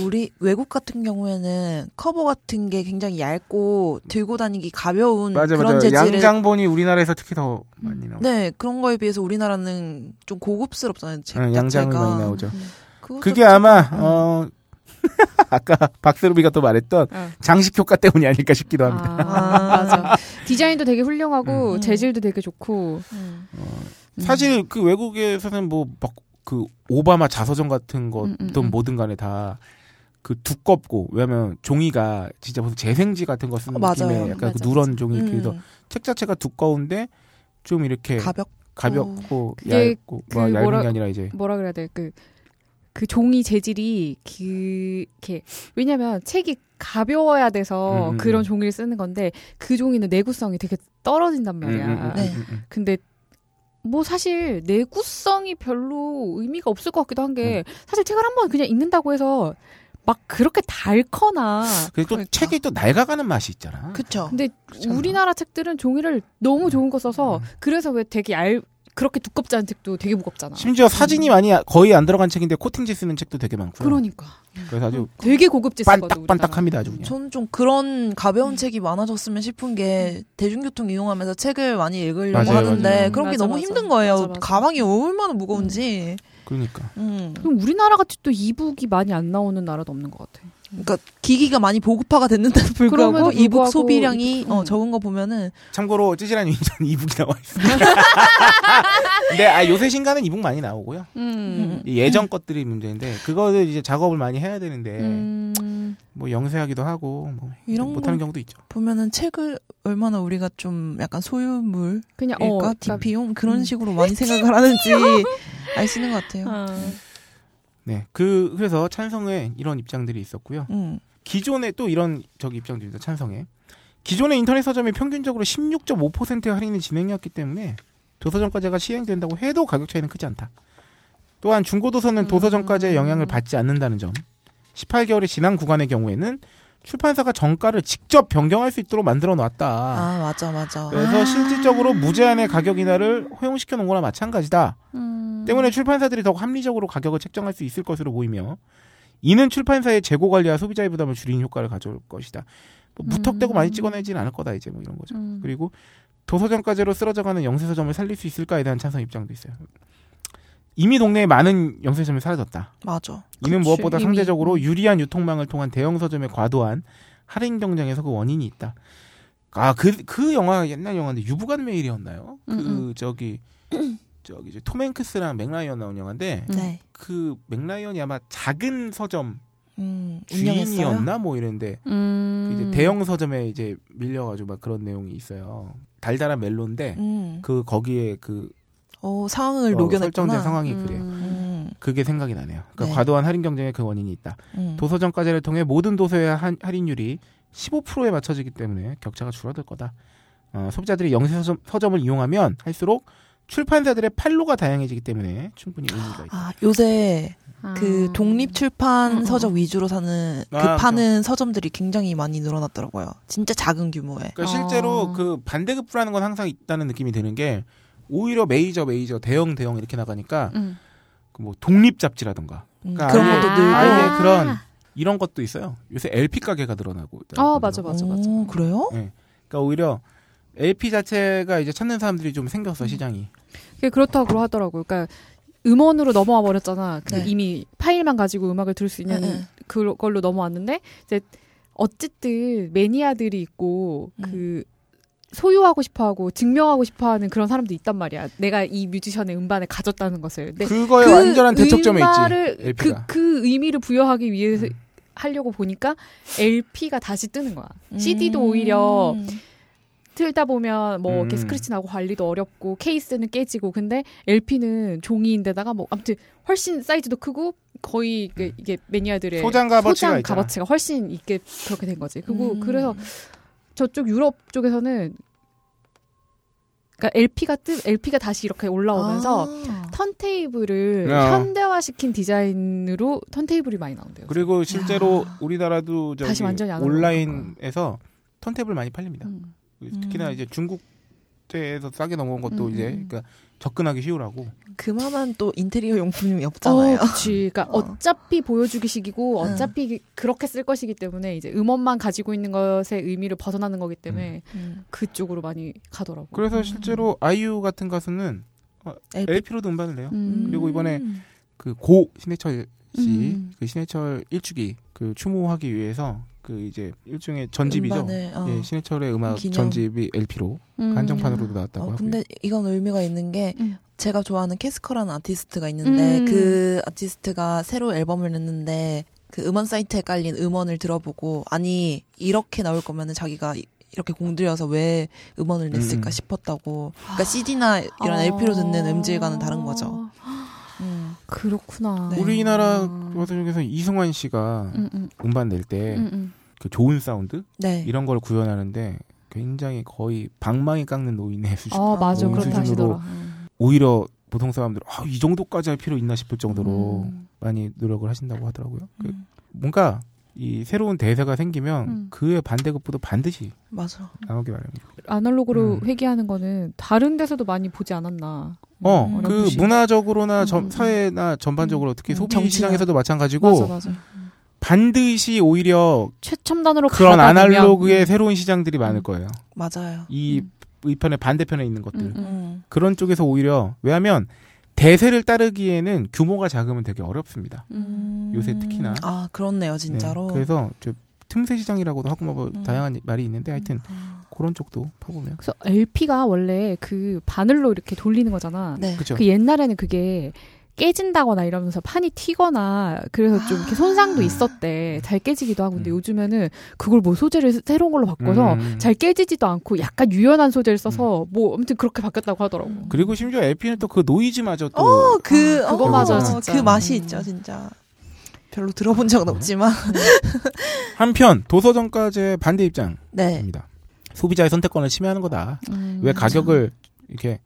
우리 외국 같은 경우에는 커버 같은 게 굉장히 얇고 들고 다니기 가벼운 그런 재질의 양장본이 우리나라에서 특히 더 많이 나오죠. 네, 그런 거에 비해서 우리나라는 좀 고급스럽잖아요. 양장이 많이 나오죠. 그게 아마 아까 박세로비가 또 말했던 장식 효과 때문이 아닐까 싶기도 합니다. 맞아. 디자인도 되게 훌륭하고 재질도 되게 좋고. 사실 그 외국에서는 뭐 막 그 오바마 자서전 같은 것든 뭐든 간에 다 그 두껍고 왜냐면 종이가 진짜 무슨 재생지 같은 거 쓰는 느낌의 약간 맞아, 그 누런 종이 그래서 책 자체가 두꺼운데 좀 이렇게 가볍고 얇고 뭐 얇은 게 아니라 이제 뭐라 그래야 돼 그 종이 재질이 이렇게 왜냐면 책이 가벼워야 돼서 그런 종이를 쓰는 건데 그 종이는 내구성이 되게 떨어진단 말이야. 근데 뭐 사실 내구성이 별로 의미가 없을 것 같기도 한 게 사실 책을 한번 그냥 읽는다고 해서 막 그렇게 닳거나 그리고 그러니까. 책이 또 낡아가는 맛이 있잖아. 그렇죠. 근데 그렇잖아. 우리나라 책들은 종이를 너무 좋은 거 써서 그래서 왜 되게 그렇게 두껍지 않은 책도 되게 무겁잖아. 심지어 사진이 거의 안 들어간 책인데 코팅지 쓰는 책도 되게 많고요. 그러니까. 그래서 아주 되게 고급지 쓰거든. 반딱반딱합니다 아주 그냥. 저는 좀 그런 가벼운 책이 많아졌으면 싶은 게 대중교통 이용하면서 책을 많이 읽으려고 하는데 그런 게 너무 힘든 거예요. 가방이 얼마나 무거운지. 그러니까. 그럼 우리나라 같이 또 이북이 많이 안 나오는 나라도 없는 것 같아. 그러니까 기기가 많이 보급화가 됐는데도 불구하고 이북 소비량이 적은 거 보면은 참고로 찌질한 유인자는 이북이 나와 있습니다. 근데 요새 신간은 이북 많이 나오고요. 예전 것들이 문제인데 그거를 이제 작업을 많이 해야 되는데 뭐 영세하기도 하고 뭐 이런 못하는 경우도 있죠. 보면은 책을 얼마나 우리가 좀 약간 소유물, 그냥 DP용 그런 식으로 많이 생각을 하는지 아시는 것 같아요. 아. 네, 그래서 찬성에 이런 입장들이 있었고요. 기존에 또 이런 입장들입니다. 찬성에. 기존의 인터넷 서점이 평균적으로 16.5%의 할인을 진행했기 때문에 도서정가제가 시행된다고 해도 가격 차이는 크지 않다. 또한 중고도서는 도서정가제의 영향을 받지 않는다는 점, 18개월이 지난 구간의 경우에는 출판사가 정가를 직접 변경할 수 있도록 만들어 놨다. 아, 맞아, 맞아. 그래서 실질적으로 무제한의 가격 인하를 허용시켜 놓은 거나 마찬가지다. 때문에 출판사들이 더욱 합리적으로 가격을 책정할 수 있을 것으로 보이며, 이는 출판사의 재고 관리와 소비자의 부담을 줄이는 효과를 가져올 것이다. 뭐 무턱대고 많이 찍어내지는 않을 거다, 이제 뭐 이런 거죠. 그리고 도서정가제로 쓰러져가는 영세서점을 살릴 수 있을까에 대한 찬성 입장도 있어요. 이미 동네에 많은 영세점이 사라졌다. 맞아. 이는 그치, 무엇보다 상대적으로 유리한 유통망을 통한 대형 서점의 과도한 할인 경쟁에서 그 원인이 있다. 아, 그 영화 옛날 영화인데 유부간 메일이었나요? 저기 톰 행크스랑 맥라이언 나온 영화인데 네. 그 맥라이언이 아마 작은 서점 주인이었나 운영했어요? 뭐 이랬는데 그 이제 대형 서점에 이제 밀려가지고 막 그런 내용이 있어요. 달달한 멜론인데 그 거기에 그 상황을 녹여냈구나. 설정된 상황이 그래요. 그게 생각이 나네요. 그러니까 네. 과도한 할인 경쟁의 그 원인이 있다. 도서정가제를 통해 모든 도서의 할인율이 15%에 맞춰지기 때문에 격차가 줄어들 거다. 소비자들이 영세서점을 이용하면 할수록 출판사들의 판로가 다양해지기 때문에 충분히 의미가 있다. 아, 요새 그 독립출판 서점 위주로 사는 파는 서점들이 굉장히 많이 늘어났더라고요. 진짜 작은 규모에. 그러니까 실제로 그 반대급부라는 건 항상 있다는 느낌이 드는 게 오히려 메이저 대형 이렇게 나가니까 그 뭐 독립 잡지라던가 그러니까 그런 것도 늘고 아예 그런 이런 것도 있어요. 요새 LP 가게가 늘어나고. 맞아. 그래요? 네. 그러니까 오히려 LP 자체가 이제 찾는 사람들이 좀 생겼어 시장이. 그게 그렇다고 하더라고요. 그러니까 음원으로 넘어와 버렸잖아. 네. 이미 파일만 가지고 음악을 들을 수 있는 그걸로 넘어왔는데 이제 어쨌든 매니아들이 있고 그. 소유하고 싶어하고 증명하고 싶어하는 그런 사람도 있단 말이야. 내가 이 뮤지션의 음반을 가졌다는 것을. 그거의 완전한 대척점에 있지. LP가. 그 의미를 부여하기 위해서 하려고 보니까 LP가 다시 뜨는 거야. CD도 오히려 틀다 보면 뭐 이렇게 스크래치 나고 관리도 어렵고 케이스는 깨지고 근데 LP는 종이인데다가 뭐 아무튼 훨씬 사이즈도 크고 거의 이게 매니아들의 소장 값어치가 훨씬 있게 그렇게 된 거지. 그리고 그래서. 저쪽 유럽 쪽에서는 그러니까 LP가 다시 이렇게 올라오면서 턴테이블을 현대화시킨 디자인으로 턴테이블이 많이 나온대요. 그리고 실제로 우리나라도 다시 완전히 안 온라인에서 턴테이블 많이 팔립니다. 특히나 이제 중국제에서 싸게 넘어온 것도 이제 그러니까 접근하기 쉬우라고. 그만한 또 인테리어 용품이 없잖아요. 그렇지. 그러니까 어차피 보여주기식이고 어차피 그렇게 쓸 것이기 때문에 이제 음원만 가지고 있는 것의 의미를 벗어나는 거기 때문에 그쪽으로 많이 가더라고요. 그래서 실제로 아이유 같은 가수는 LP로도 음반을 내요. 그리고 이번에 그 고 신해철 씨, 그 신해철 1주기 그 추모하기 위해서 그 이제 일종의 전집이죠. 예, 신해철의 음악 기념. 전집이 LP로 한정판으로도 나왔다고 하고요. 근데 이건 의미가 있는 게 제가 좋아하는 캐스커라는 아티스트가 있는데 그 아티스트가 새로 앨범을 냈는데 그 음원 사이트에 깔린 음원을 들어보고 아니 이렇게 나올 거면은 자기가 이렇게 공들여서 왜 음원을 냈을까 싶었다고. 그러니까 CD나 이런 LP로 듣는 음질과는 다른 거죠. 그렇구나. 네. 우리나라 가수 중에서 이승환 씨가 음반 낼 때 그 좋은 사운드 이런 걸 구현하는데 굉장히 거의 방망이 깎는 노인의 수준. 맞아, 그렇다 하시더라. 오히려 보통 사람들은 이 정도까지 할 필요 있나 싶을 정도로 많이 노력을 하신다고 하더라고요. 뭔가 이 새로운 대세가 생기면 그의 반대급부도 반드시 나오기 마련입니다. 아날로그로 회귀하는 거는 다른 데서도 많이 보지 않았나. 그 문화적으로나 사회나 전반적으로 특히 소비 시장에서도 마찬가지고 맞아. 반드시 오히려 최첨단으로 그런 아날로그의 새로운 시장들이 많을 거예요. 맞아요. 이 의편의 반대편에 있는 것들. 그런 쪽에서 오히려 왜냐하면 대세를 따르기에는 규모가 작으면 되게 어렵습니다. 요새 특히나. 아, 그렇네요. 진짜로. 네, 그래서 틈새 시장이라고도 하고 뭐 다양한 말이 있는데 하여튼 그런 쪽도 파보면. 그래서 LP가 원래 그 바늘로 이렇게 돌리는 거잖아. 네. 그쵸. 그 옛날에는 그게 깨진다거나 이러면서 판이 튀거나 그래서 좀 이렇게 손상도 있었대. 잘 깨지기도 하고. 근데 요즘에는 그걸 뭐 소재를 새로운 걸로 바꿔서 잘 깨지지도 않고 약간 유연한 소재를 써서 뭐 아무튼 그렇게 바뀌었다고 하더라고. 그리고 심지어 에피는 또 그 노이즈마저 또 그거마저 진짜 그 맛이 있죠. 진짜 별로 들어본 적은 없지만 한편 도서정가제 반대 입장입니다. 네. 소비자의 선택권을 침해하는 거다. 왜 가격을 이렇게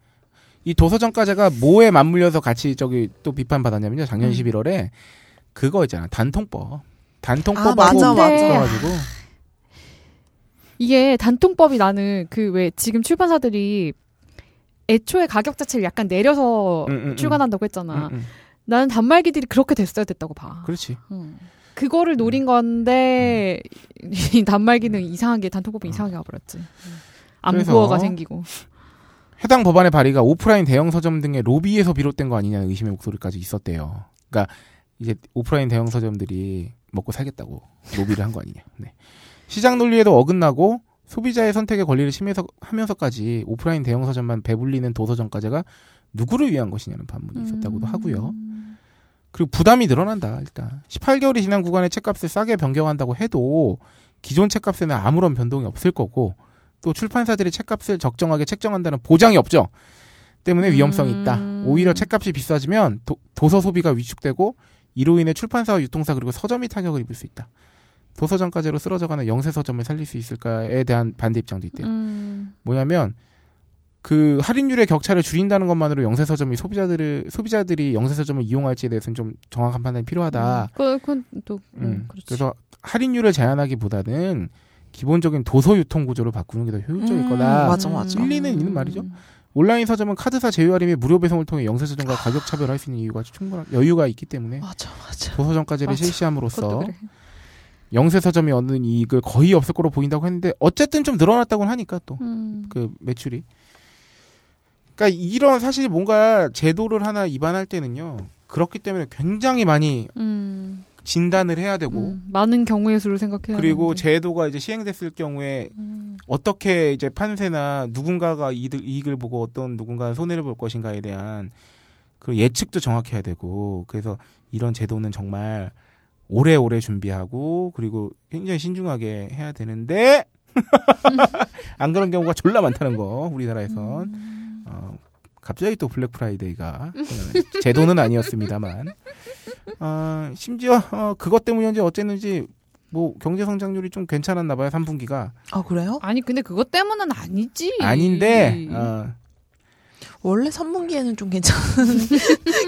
이 도서정가제가 뭐에 맞물려서 같이 저기 또 비판받았냐면요. 작년 11월에 그거 있잖아. 단통법. 단통법하고 맞아가지고 이게 단통법이 나는 그 왜 지금 출판사들이 애초에 가격 자체를 약간 내려서 출간한다고 했잖아. 나는 단말기들이 그렇게 됐어야 됐다고 봐. 그렇지. 그거를 노린 건데 이 단말기는 이상하게 단통법이 이상하게 가버렸지. 암구어가 생기고. 해당 법안의 발의가 오프라인 대형 서점 등의 로비에서 비롯된 거 아니냐는 의심의 목소리까지 있었대요. 그러니까 이제 오프라인 대형 서점들이 먹고 살겠다고 로비를 한 거 아니냐. 네. 시장 논리에도 어긋나고 소비자의 선택의 권리를 침해하면서까지 오프라인 대형 서점만 배불리는 도서정가제가 누구를 위한 것이냐는 반문이 있었다고도 하고요. 그리고 부담이 늘어난다. 일단 18개월이 지난 구간의 책값을 싸게 변경한다고 해도 기존 책값에는 아무런 변동이 없을 거고 또 출판사들이 책값을 적정하게 책정한다는 보장이 없죠. 때문에 위험성이 있다. 오히려 책값이 비싸지면 도서 소비가 위축되고 이로 인해 출판사와 유통사 그리고 서점이 타격을 입을 수 있다. 도서정가제로 쓰러져가는 영세 서점을 살릴 수 있을까에 대한 반대 입장도 있대요. 뭐냐면 그 할인율의 격차를 줄인다는 것만으로 영세 서점이 소비자들이 영세 서점을 이용할지에 대해서는 좀 정확한 판단이 필요하다. 그건 또 그렇지. 그래서 할인율을 제한하기보다는 기본적인 도서 유통 구조를 바꾸는 게 더 효율적일 거다. 맞아. 일리는 있는 말이죠. 온라인 서점은 카드사 제휴 할인의 무료 배송을 통해 영세 서점과 가격 차별을 할 수 있는 이유가 충분한 여유가 있기 때문에 맞아. 도서정가제를 실시함으로써 그래. 영세 서점이 얻는 이익을 거의 없을 거로 보인다고 했는데 어쨌든 좀 늘어났다고는 하니까 또 그 매출이. 그러니까 이런 사실 뭔가 제도를 하나 입안할 때는요. 그렇기 때문에 굉장히 많이 진단을 해야 되고 많은 경우의 수를 생각해야 그리고 하는데. 제도가 이제 시행됐을 경우에 어떻게 이제 판세나 누군가가 이익을 보고 어떤 누군가가 손해를 볼 것인가에 대한 그 예측도 정확해야 되고 그래서 이런 제도는 정말 오래오래 준비하고 그리고 굉장히 신중하게 해야 되는데 안 그런 경우가 졸라 많다는 거 우리나라에선 갑자기 또 블랙 프라이데이가 제도는 아니었습니다만 심지어 그것 때문인지 어쨌는지 뭐 경제 성장률이 좀 괜찮았나 봐요. 3분기가. 아 그래요? 아니 근데 그것 때문은 아니지. 아닌데 원래 3분기에는 좀 괜찮은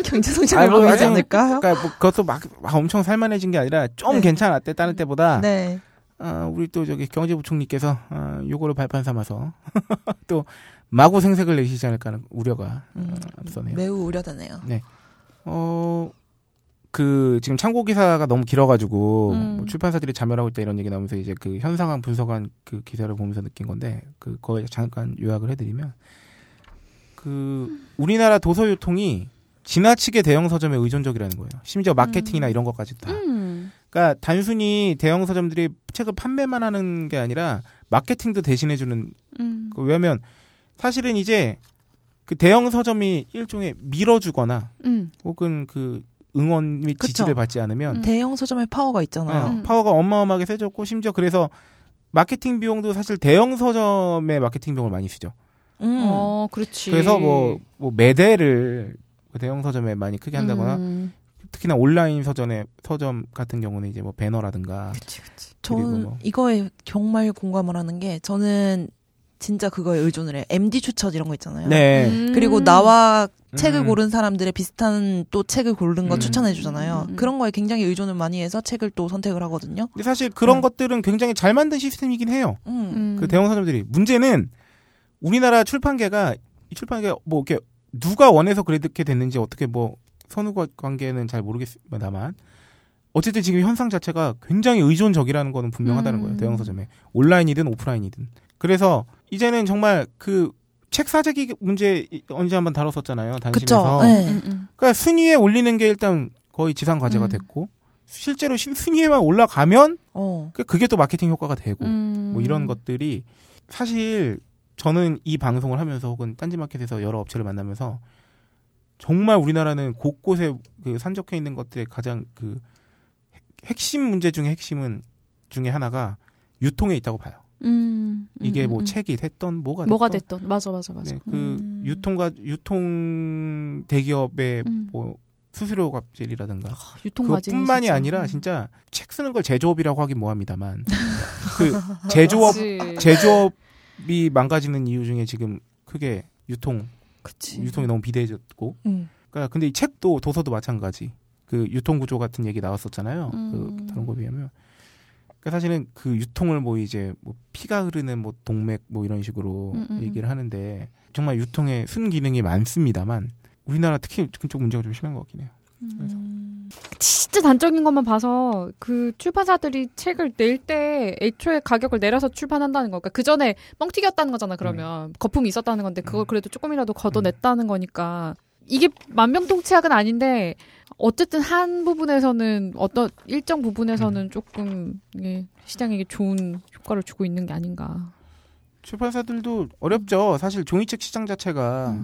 경제 성장률이 되지 않을까요? 그러니까 뭐 그것도 막 엄청 살만해진 게 아니라 좀 네. 괜찮았대 다른 때보다. 네. 우리 또 저기 경제부총리께서 요거를 발판 삼아서 또 마구 생색을 내시지 않을까 하는 우려가 앞서네요. 매우 우려되네요. 네. 그 지금 참고 기사가 너무 길어가지고 뭐 출판사들이 자멸하고 있다 이런 얘기 나오면서 이제 그 현 상황 분석한 그 기사를 보면서 느낀 건데 그거에 잠깐 요약을 해드리면 그 우리나라 도서 유통이 지나치게 대형 서점에 의존적이라는 거예요. 심지어 마케팅이나 이런 것까지 다. 그러니까 단순히 대형 서점들이 책을 판매만 하는 게 아니라 마케팅도 대신해주는. 왜냐하면 사실은 이제 그 대형 서점이 일종의 밀어주거나 혹은 그 응원 및 지지를 받지 않으면 대형 서점의 파워가 있잖아요. 파워가 어마어마하게 세졌고 심지어 그래서 마케팅 비용도 사실 대형 서점의 마케팅 비용을 많이 쓰죠. 그렇지. 그래서 뭐 매대를 대형 서점에 많이 크게 한다거나 특히나 온라인 서점 같은 경우는 이제 뭐 배너라든가. 그치. 저는 이거에 정말 공감을 하는 게 저는 진짜 그거에 의존을 해. MD 추천 이런 거 있잖아요. 네. 그리고 나와 책을 고른 사람들의 비슷한 또 책을 고른 거 추천해 주잖아요. 그런 거에 굉장히 의존을 많이 해서 책을 또 선택을 하거든요. 근데 사실 그런 것들은 굉장히 잘 만든 시스템이긴 해요. 그 대형 서점들이. 문제는 우리나라 출판계가 뭐 이렇게 누가 원해서 그렇게 됐는지 어떻게 뭐 선후 관계는 잘 모르겠습니다만 어쨌든 지금 현상 자체가 굉장히 의존적이라는 거는 분명하다는 거예요. 대형 서점에. 온라인이든 오프라인이든. 그래서 이제는 정말 그 책 사재기 문제 언제 한번 다뤘었잖아요. 단신에서. 네. 그러니까 순위에 올리는 게 일단 거의 지상 과제가 됐고 실제로 순위에만 올라가면 그게 또 마케팅 효과가 되고 뭐 이런 것들이 사실 저는 이 방송을 하면서 혹은 딴지마켓에서 여러 업체를 만나면서 정말 우리나라는 곳곳에 그 산적해 있는 것들의 가장 그 핵심 문제 중에 핵심은 중에 하나가 유통에 있다고 봐요. 이게 뭐 책이 됐던 뭐가 됐던 맞아. 네, 그 유통 대기업의 뭐 수수료 갑질이라든가 그뿐만이 아니라 진짜 책 쓰는 걸 제조업이라고 하긴 뭐합니다만 그 제조업이 망가지는 이유 중에 지금 크게 유통이 너무 비대해졌고 그러니까 근데 이 책도 도서도 마찬가지 그 유통 구조 같은 얘기 나왔었잖아요. 그 다른 거에 비하면. 그러니까 사실은 그 유통을 뭐 이제 뭐 피가 흐르는 뭐 동맥 뭐 이런 식으로 얘기를 하는데 정말 유통에 순기능이 많습니다만 우리나라 특히 그쪽 문제가 좀 심한 것 같긴 해요. 그래서. 진짜 단적인 것만 봐서 그 출판사들이 책을 낼 때 애초에 가격을 내려서 출판한다는 거니까 그 전에 뻥튀기였다는 거잖아. 그러면 거품이 있었다는 건데 그걸 그래도 조금이라도 걷어냈다는 거니까 이게 만병통치약은 아닌데 어쨌든 한 부분에서는 어떤 일정 부분에서는 조금 이게 시장에게 좋은 효과를 주고 있는 게 아닌가. 출판사들도 어렵죠. 사실 종이책 시장 자체가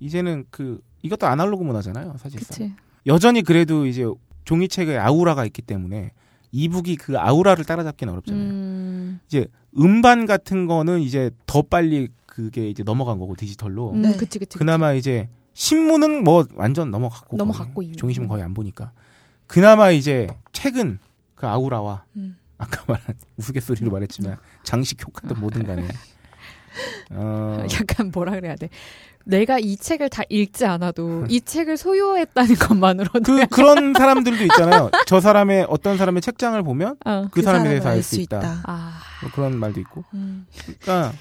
이제는 그 이것도 아날로그 문화잖아요. 사실상. 그치. 여전히 그래도 이제 종이책의 아우라가 있기 때문에 이북이 그 아우라를 따라잡기는 어렵잖아요. 이제 음반 같은 거는 이제 더 빨리 그게 이제 넘어간 거고 디지털로. 네. 그치. 그나마 이제 신문은 뭐 완전 넘어갔고 종이신문 거의 안 보니까 그나마 이제 책은 그 아우라와 아까 말한 우스갯소리로 말했지만 장식 효과든 뭐든 간에 약간 뭐라 그래야 돼. 내가 이 책을 다 읽지 않아도 이 책을 소유했다는 것만으로도 그런 사람들도 있잖아요. 저 사람의 어떤 사람의 책장을 보면 그 사람에 대해서 알 수 있다. 뭐 그런 말도 있고 그러니까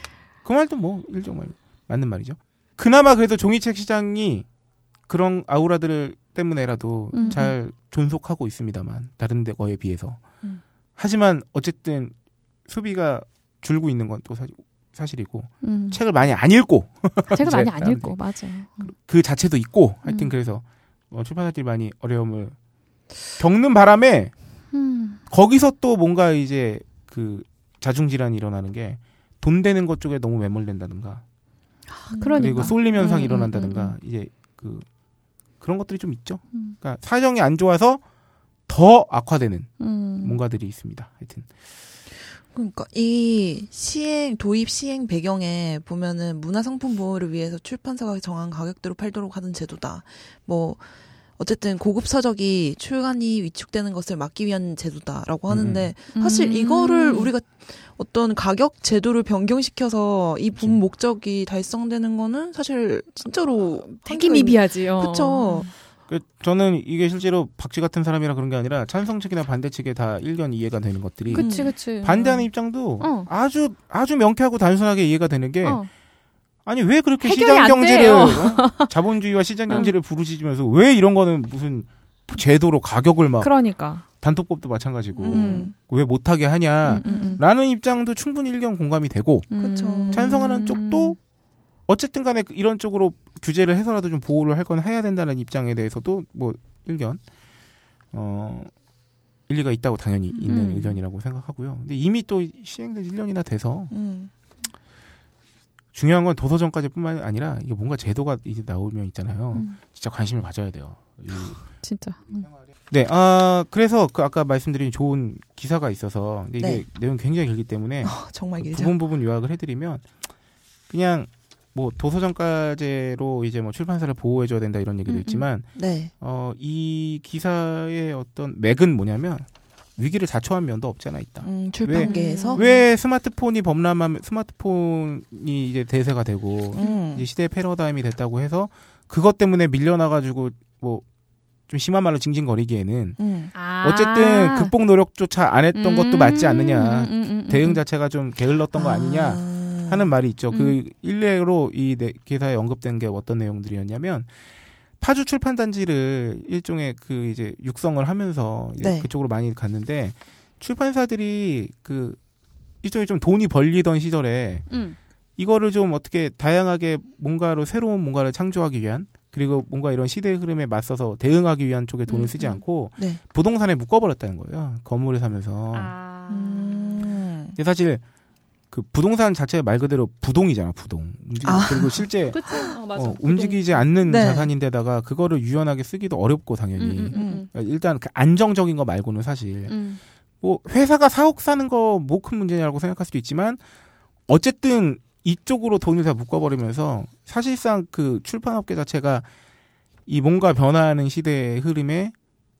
그 말도 뭐 일종 말 맞는 말이죠. 그나마 그래도 종이책 시장이 그런 아우라들 때문에라도 잘 존속하고 있습니다만 다른 데 거에 비해서 하지만 어쨌든 소비가 줄고 있는 건 또 사실이고 책을 많이 안 읽고 맞아 그 자체도 있고 하여튼 그래서 출판사들이 많이 어려움을 겪는 바람에 거기서 또 뭔가 이제 그 자중질환이 일어나는 게 돈 되는 것 쪽에 너무 매몰된다든가. 그러니까. 그리고 쏠림 현상이 일어난다든가 이제 그런 것들이 좀 있죠. 그러니까 사정이 안 좋아서 더 악화되는 뭔가들이 있습니다. 하여튼 그러니까 이 도입 시행 배경에 보면은 문화상품 보호를 위해서 출판사가 정한 가격대로 팔도록 하는 제도다. 뭐 어쨌든 고급 서적이 출간이 위축되는 것을 막기 위한 제도다라고 하는데 사실 이거를 우리가 어떤 가격 제도를 변경시켜서 이 분 목적이 달성되는 거는 사실 진짜로 미비하지요. 그렇죠. 저는 이게 실제로 박쥐 같은 사람이라 그런 게 아니라 찬성 측이나 반대 측에 다 일견 이해가 되는 것들이 그치. 반대하는 입장도 아주 아주 명쾌하고 단순하게 이해가 되는 게 아니 왜 그렇게 시장 경제를 자본주의와 시장 경제를 부르짖으면서 왜 이런 거는 무슨 제도로 가격을 막 그러니까 단톡법도 마찬가지고 왜 못하게 하냐라는 입장도 충분히 일견 공감이 되고 찬성하는 쪽도 어쨌든 간에 이런 쪽으로 규제를 해서라도 좀 보호를 할 건 해야 된다는 입장에 대해서도 뭐 일견 일리가 있다고 당연히 있는 의견이라고 생각하고요. 근데 이미 또 시행된 지 1년이나 돼서 중요한 건 도서정가제뿐만 아니라 이게 뭔가 제도가 이제 나오면 있잖아요. 진짜 관심을 가져야 돼요. 진짜. 네, 그래서 그 아까 말씀드린 좋은 기사가 있어서 근데 이게 내용 굉장히 길기 때문에 정말 길죠. 부분 요약을 해드리면 그냥 뭐 도서정가제로 이제 뭐 출판사를 보호해줘야 된다 이런 얘기도 있지만 이 기사의 어떤 맥은 뭐냐면. 위기를 자초한 면도 없지 않아 있다. 출판계에서 왜 스마트폰이 범람하면 스마트폰이 이제 대세가 되고 이제 시대의 패러다임이 됐다고 해서 그것 때문에 밀려나가지고 뭐 좀 심한 말로 징징거리기에는 어쨌든 극복 노력조차 안 했던 것도 맞지 않느냐 대응 자체가 좀 게을렀던 거 아니냐 하는 말이 있죠. 그 일례로 이 기사에 언급된 게 어떤 내용들이었냐면. 파주 출판단지를 일종의 그 이제 육성을 하면서 그쪽으로 많이 갔는데 출판사들이 그 일종의 좀 돈이 벌리던 시절에 이거를 좀 어떻게 다양하게 뭔가로 새로운 뭔가를 창조하기 위한 그리고 뭔가 이런 시대의 흐름에 맞서서 대응하기 위한 쪽에 돈을 쓰지 않고 부동산에 묶어버렸다는 거예요. 건물을 사면서. 근데 사실 그 부동산 자체가 말 그대로 부동이잖아. 부동. 그리고 실제 움직이지 않는 네. 자산인데다가 그거를 유연하게 쓰기도 어렵고 당연히 그러니까 일단 그 안정적인 거 말고는 사실 뭐 회사가 사옥 사는 거 뭐 큰 문제냐고 생각할 수도 있지만 어쨌든 이쪽으로 돈을 다 묶어버리면서 사실상 그 출판업계 자체가 이 뭔가 변화하는 시대의 흐름에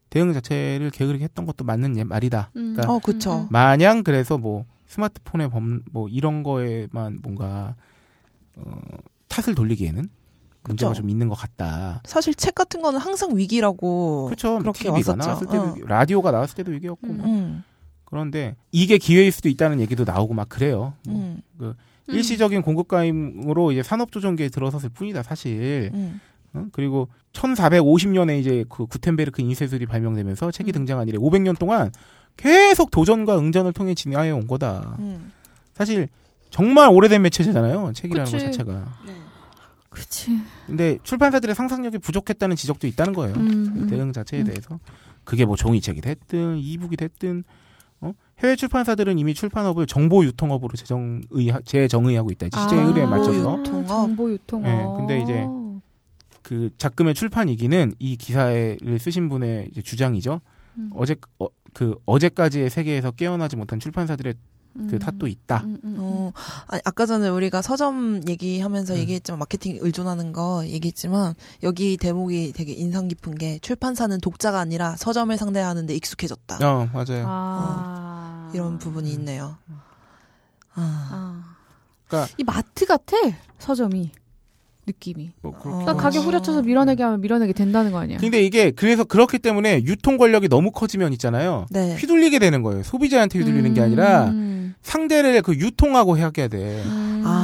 대응 자체를 게으르게 했던 것도 맞는 말이다. 그러니까 그쵸. 마냥 그래서 뭐 스마트폰의 뭐 이런 거에만 뭔가 탓을 돌리기에는 문제가 좀 있는 것 같다. 사실 책 같은 거는 항상 위기라고 그렇죠. 그렇게 TV가 나왔을 때도 라디오가 나왔을 때도 위기였고 그런데 이게 기회일 수도 있다는 얘기도 나오고 막 그래요. 뭐 그 일시적인 공급과잉으로 이제 산업조정기에 들어섰을 뿐이다 사실. 그리고 1450년에 이제 그 구텐베르크 인쇄술이 발명되면서 책이 등장한 이래 500년 동안 계속 도전과 응전을 통해 진화해 온 거다. 사실 정말 오래된 매체잖아요. 책이라는 것 자체가. 네. 그치. 근데 출판사들의 상상력이 부족했다는 지적도 있다는 거예요. 대응 자체에 대해서. 그게 뭐 종이책이 됐든 이북이 됐든 해외 출판사들은 이미 출판업을 정보 유통업으로 재정의하고 있다. 시대의 의뢰에 맞춰서. 정보 유통업. 네, 근데 이제 그 작금의 출판 이기는 이 기사를 쓰신 분의 이제 주장이죠. 어제까지의 세계에서 깨어나지 못한 출판사들의 그 탓도 있다. 아까 전에 우리가 서점 얘기하면서 얘기했지만 마케팅 의존하는 거 얘기했지만 여기 대목이 되게 인상 깊은 게 출판사는 독자가 아니라 서점을 상대하는 데 익숙해졌다. 맞아요. 이런 부분이 있네요. 그러니까 이 마트 같아 서점이. 느낌이. 그러니까 가격 후려쳐서 밀어내게 하면 밀어내게 된다는 거 아니야. 근데 이게 그래서 그렇기 때문에 유통 권력이 너무 커지면 있잖아요. 네. 휘둘리게 되는 거예요. 소비자한테 휘둘리는 게 아니라 상대를 그 유통하고 해야 돼.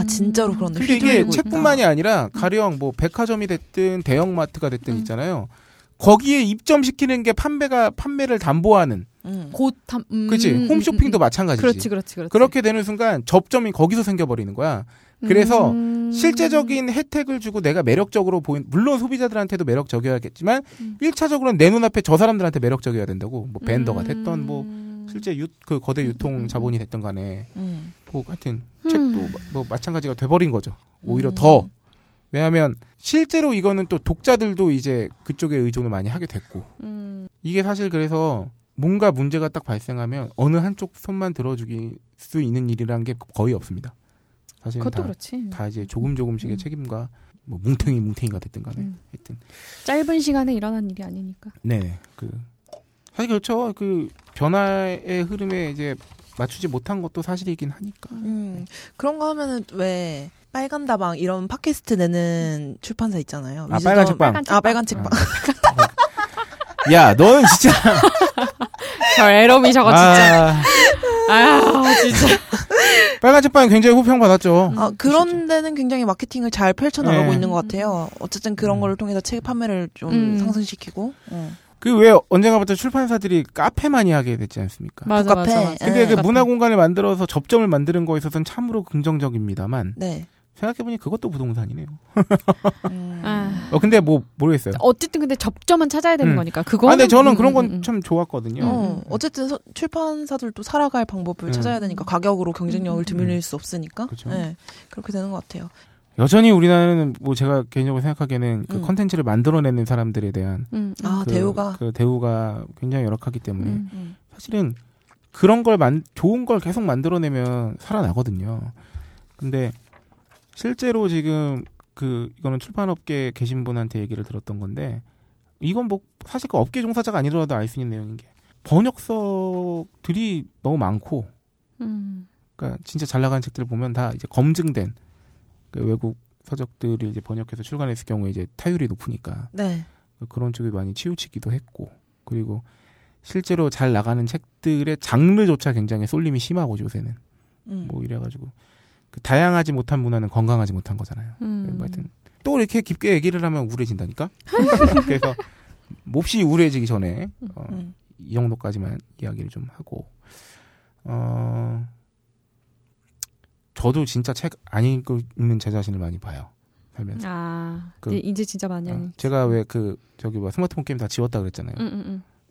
진짜로 그런데 휘둘리고 이게 있다. 책뿐만이 아니라 가령 뭐 백화점이 됐든 대형마트가 됐든 있잖아요. 거기에 입점시키는 게 판매를 담보하는. 그치. 홈쇼핑도 마찬가지지. 그렇지. 그렇게 되는 순간 접점이 거기서 생겨버리는 거야. 그래서 실제적인 혜택을 주고 내가 매력적으로 물론 소비자들한테도 매력적이어야겠지만 1차적으로는 내 눈앞에 저 사람들한테 매력적이어야 된다고. 뭐 벤더가 됐던 뭐 실제 그 거대 유통 자본이 됐던 간에 뭐 하여튼 책도 뭐 마찬가지가 돼버린 거죠. 오히려 더. 왜냐하면 실제로 이거는 또 독자들도 이제 그쪽에 의존을 많이 하게 됐고 이게 사실 그래서 뭔가 문제가 딱 발생하면 어느 한쪽 손만 들어줄 수 있는 일이란 게 거의 없습니다. 사실 그것도 그렇지. 다 이제 조금씩의 책임과 뭐 뭉탱이가 됐든 간에 하여튼 짧은 시간에 일어난 일이 아니니까. 네, 그 사실 그렇죠. 그 변화의 흐름에 이제 맞추지 못한 것도 사실이긴 하니까. 그런 거 하면은 왜? 빨간 다방 이런 팟캐스트 내는 출판사 있잖아요. 빨간 책방. 빨간 책방. 야, 너는 진짜. 저 에러미 저거 진짜. 진짜. 빨간 책방이 굉장히 호평 받았죠. 그런 데는 굉장히 마케팅을 잘 펼쳐나가고 있는 것 같아요. 어쨌든 그런 거를 통해서 책 판매를 좀 상승시키고. 그 왜 언젠가부터 출판사들이 카페 많이 하게 됐지 않습니까? 맞아. 근데 그 문화 공간을 만들어서 접점을 만드는 거에 있어서는 참으로 긍정적입니다만. 네. 생각해보니 그것도 부동산이네요. 근데 모르겠어요. 어쨌든 근데 접점은 찾아야 되는 거니까. 그거. 근데 저는 그런 건 참 좋았거든요. 어쨌든 출판사들도 살아갈 방법을 찾아야 되니까 가격으로 경쟁력을 드밀릴 수 없으니까. 그렇죠. 네. 그렇게 되는 것 같아요. 여전히 우리나라는 뭐 제가 개인적으로 생각하기에는 그 컨텐츠를 만들어내는 사람들에 대한 대우가 굉장히 열악하기 때문에 사실은 그런 걸 좋은 걸 계속 만들어내면 살아나거든요. 근데 실제로 지금 이거는 출판업계에 계신 분한테 얘기를 들었던 건데 이건 뭐 사실 그 업계 종사자가 아니더라도 알 수 있는 내용인 게 번역서들이 너무 많고 그러니까 진짜 잘 나가는 책들을 보면 다 이제 검증된 그 외국 서적들을 이제 번역해서 출간했을 경우에 이제 타율이 높으니까 네. 그런 쪽이 많이 치우치기도 했고 그리고 실제로 잘 나가는 책들의 장르조차 굉장히 쏠림이 심하고 요새는 뭐 이래가지고 그 다양하지 못한 문화는 건강하지 못한 거잖아요. 하여튼 또 이렇게 깊게 얘기를 하면 우울해진다니까. 그래서 몹시 우울해지기 전에 이 정도까지만 이야기를 좀 하고 저도 진짜 책 안 읽고 있는 제 자신을 많이 봐요. 살면서. 이제 진짜 많이 안 읽었어요. 제가 왜 스마트폰 게임 다 지웠다 그랬잖아요.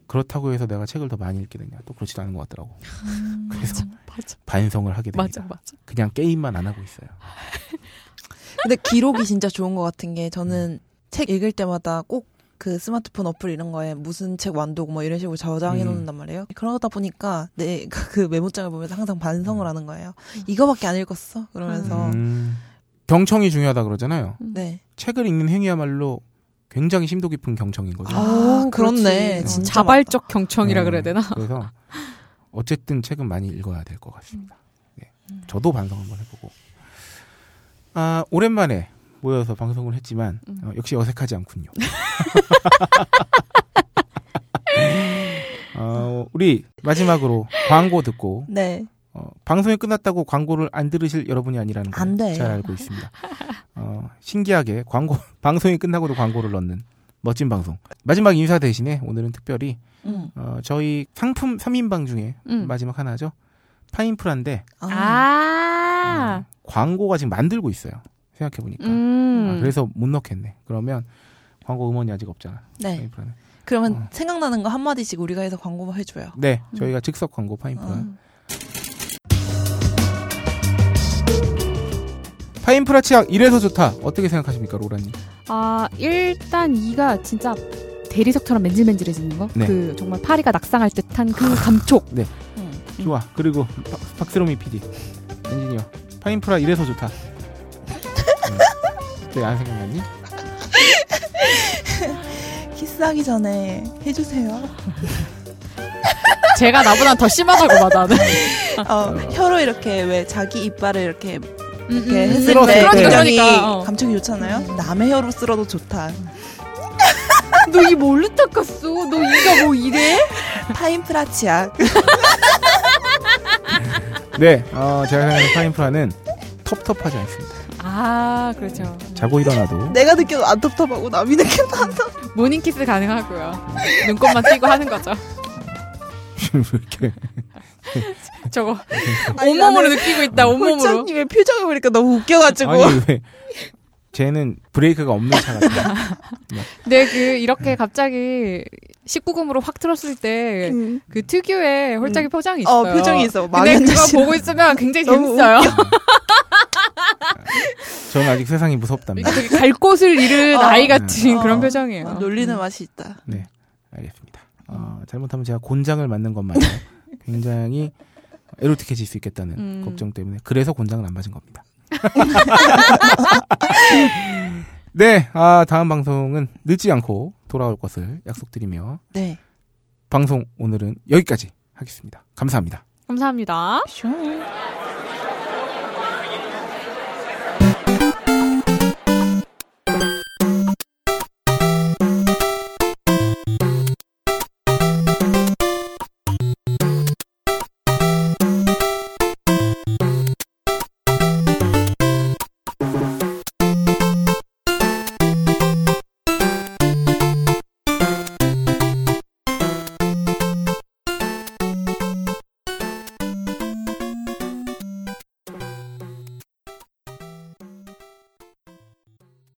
그렇다고 해서 내가 책을 더 많이 읽게 되냐. 또 그렇지도 않은 것 같더라고. 그래서 맞아. 반성을 하게 됩니다. 그냥 게임만 안 하고 있어요. 근데 기록이 진짜 좋은 것 같은 게 저는 책 읽을 때마다 꼭 그 스마트폰 어플 이런 거에 무슨 책 완독 뭐 이런 식으로 저장해 놓는단 말이에요. 그러다 보니까 내 그 메모장을 보면서 항상 반성을 하는 거예요. 이거밖에 안 읽었어? 그러면서. 경청이 중요하다 그러잖아요. 네. 책을 읽는 행위야말로 굉장히 심도 깊은 경청인 거죠. 아, 그렇네. 진짜 자발적 맞다. 경청이라 네. 그래야 되나? 그래서 어쨌든 책은 많이 읽어야 될 것 같습니다. 네. 저도 반성 한번 해보고. 아, 오랜만에 모여서 방송을 했지만 역시 어색하지 않군요. 우리 마지막으로 광고 듣고 네. 방송이 끝났다고 광고를 안 들으실 여러분이 아니라는 걸 잘 알고 있습니다. 신기하게 광고 방송이 끝나고도 광고를 넣는 멋진 방송. 마지막 인사 대신에 오늘은 특별히 저희 상품 3인방 중에 마지막 하나죠. 파인프라인데 광고가 지금 만들고 있어요. 생각해보니까. 그래서 못 넣겠네. 그러면 광고 음원이 아직 없잖아. 네. 파인프라는. 그러면 생각나는 거 한마디씩 우리가 해서 광고 해줘요. 네. 저희가 즉석 광고 파인프라. 파인프라 치약 이래서 좋다. 어떻게 생각하십니까, 로라님? 아, 일단 이가 진짜 대리석처럼 맨질맨질해지는 거? 네. 그 정말 파리가 낙상할 듯한 그 감촉. 네. 좋아. 그리고 박스로미 PD. 엔지니어. 파인프라 이래서 좋다. 네, 안 생각났니? 키스하기 전에 해주세요. 제가 나보다 더 심하다고 맞아. 혀로 이렇게 왜 자기 이빨을 이렇게 했을 때 그러니까. 감촉이 좋잖아요. 남의 혀로 쓸어도 좋다. 너 이 뭘로 닦았어? 너 이가 뭐 이래? 파인프라 치약. 네, 제가 생각하는 파인프라는 텁텁하지 않습니다. 아, 그렇죠. 자고 일어나도 내가 느껴도 안 텁텁하고 남이 느껴도 안 텁텁. 모닝키스 가능하고요. 눈곱만 띄고 하는 거죠. 왜 이렇게 저거 온몸으로 느끼고 있다. 온몸으로. 홀장님의 표정을 보니까 너무 웃겨가지고. 아니, 왜 쟤는 브레이크가 없는 차 같아. 네, 그 이렇게 갑자기 19금으로 확 틀었을 때 그 특유의 홀짝이 표정이 있어요. 표정이 있어. 근데 그거 보고 있으면 굉장히 재밌어요. 저는 아직 세상이 무섭답니다. 되게 갈 곳을 잃은 아이 같은 그런 표정이에요. 놀리는 맛이 있다. 네, 알겠습니다. 잘못하면 제가 곤장을 맞는 것만으로 굉장히 에로틱해질 수 있겠다는 걱정 때문에 그래서 곤장을 안 맞은 겁니다. 네, 다음 방송은 늦지 않고 돌아올 것을 약속드리며 네. 방송 오늘은 여기까지 하겠습니다. 감사합니다. 감사합니다.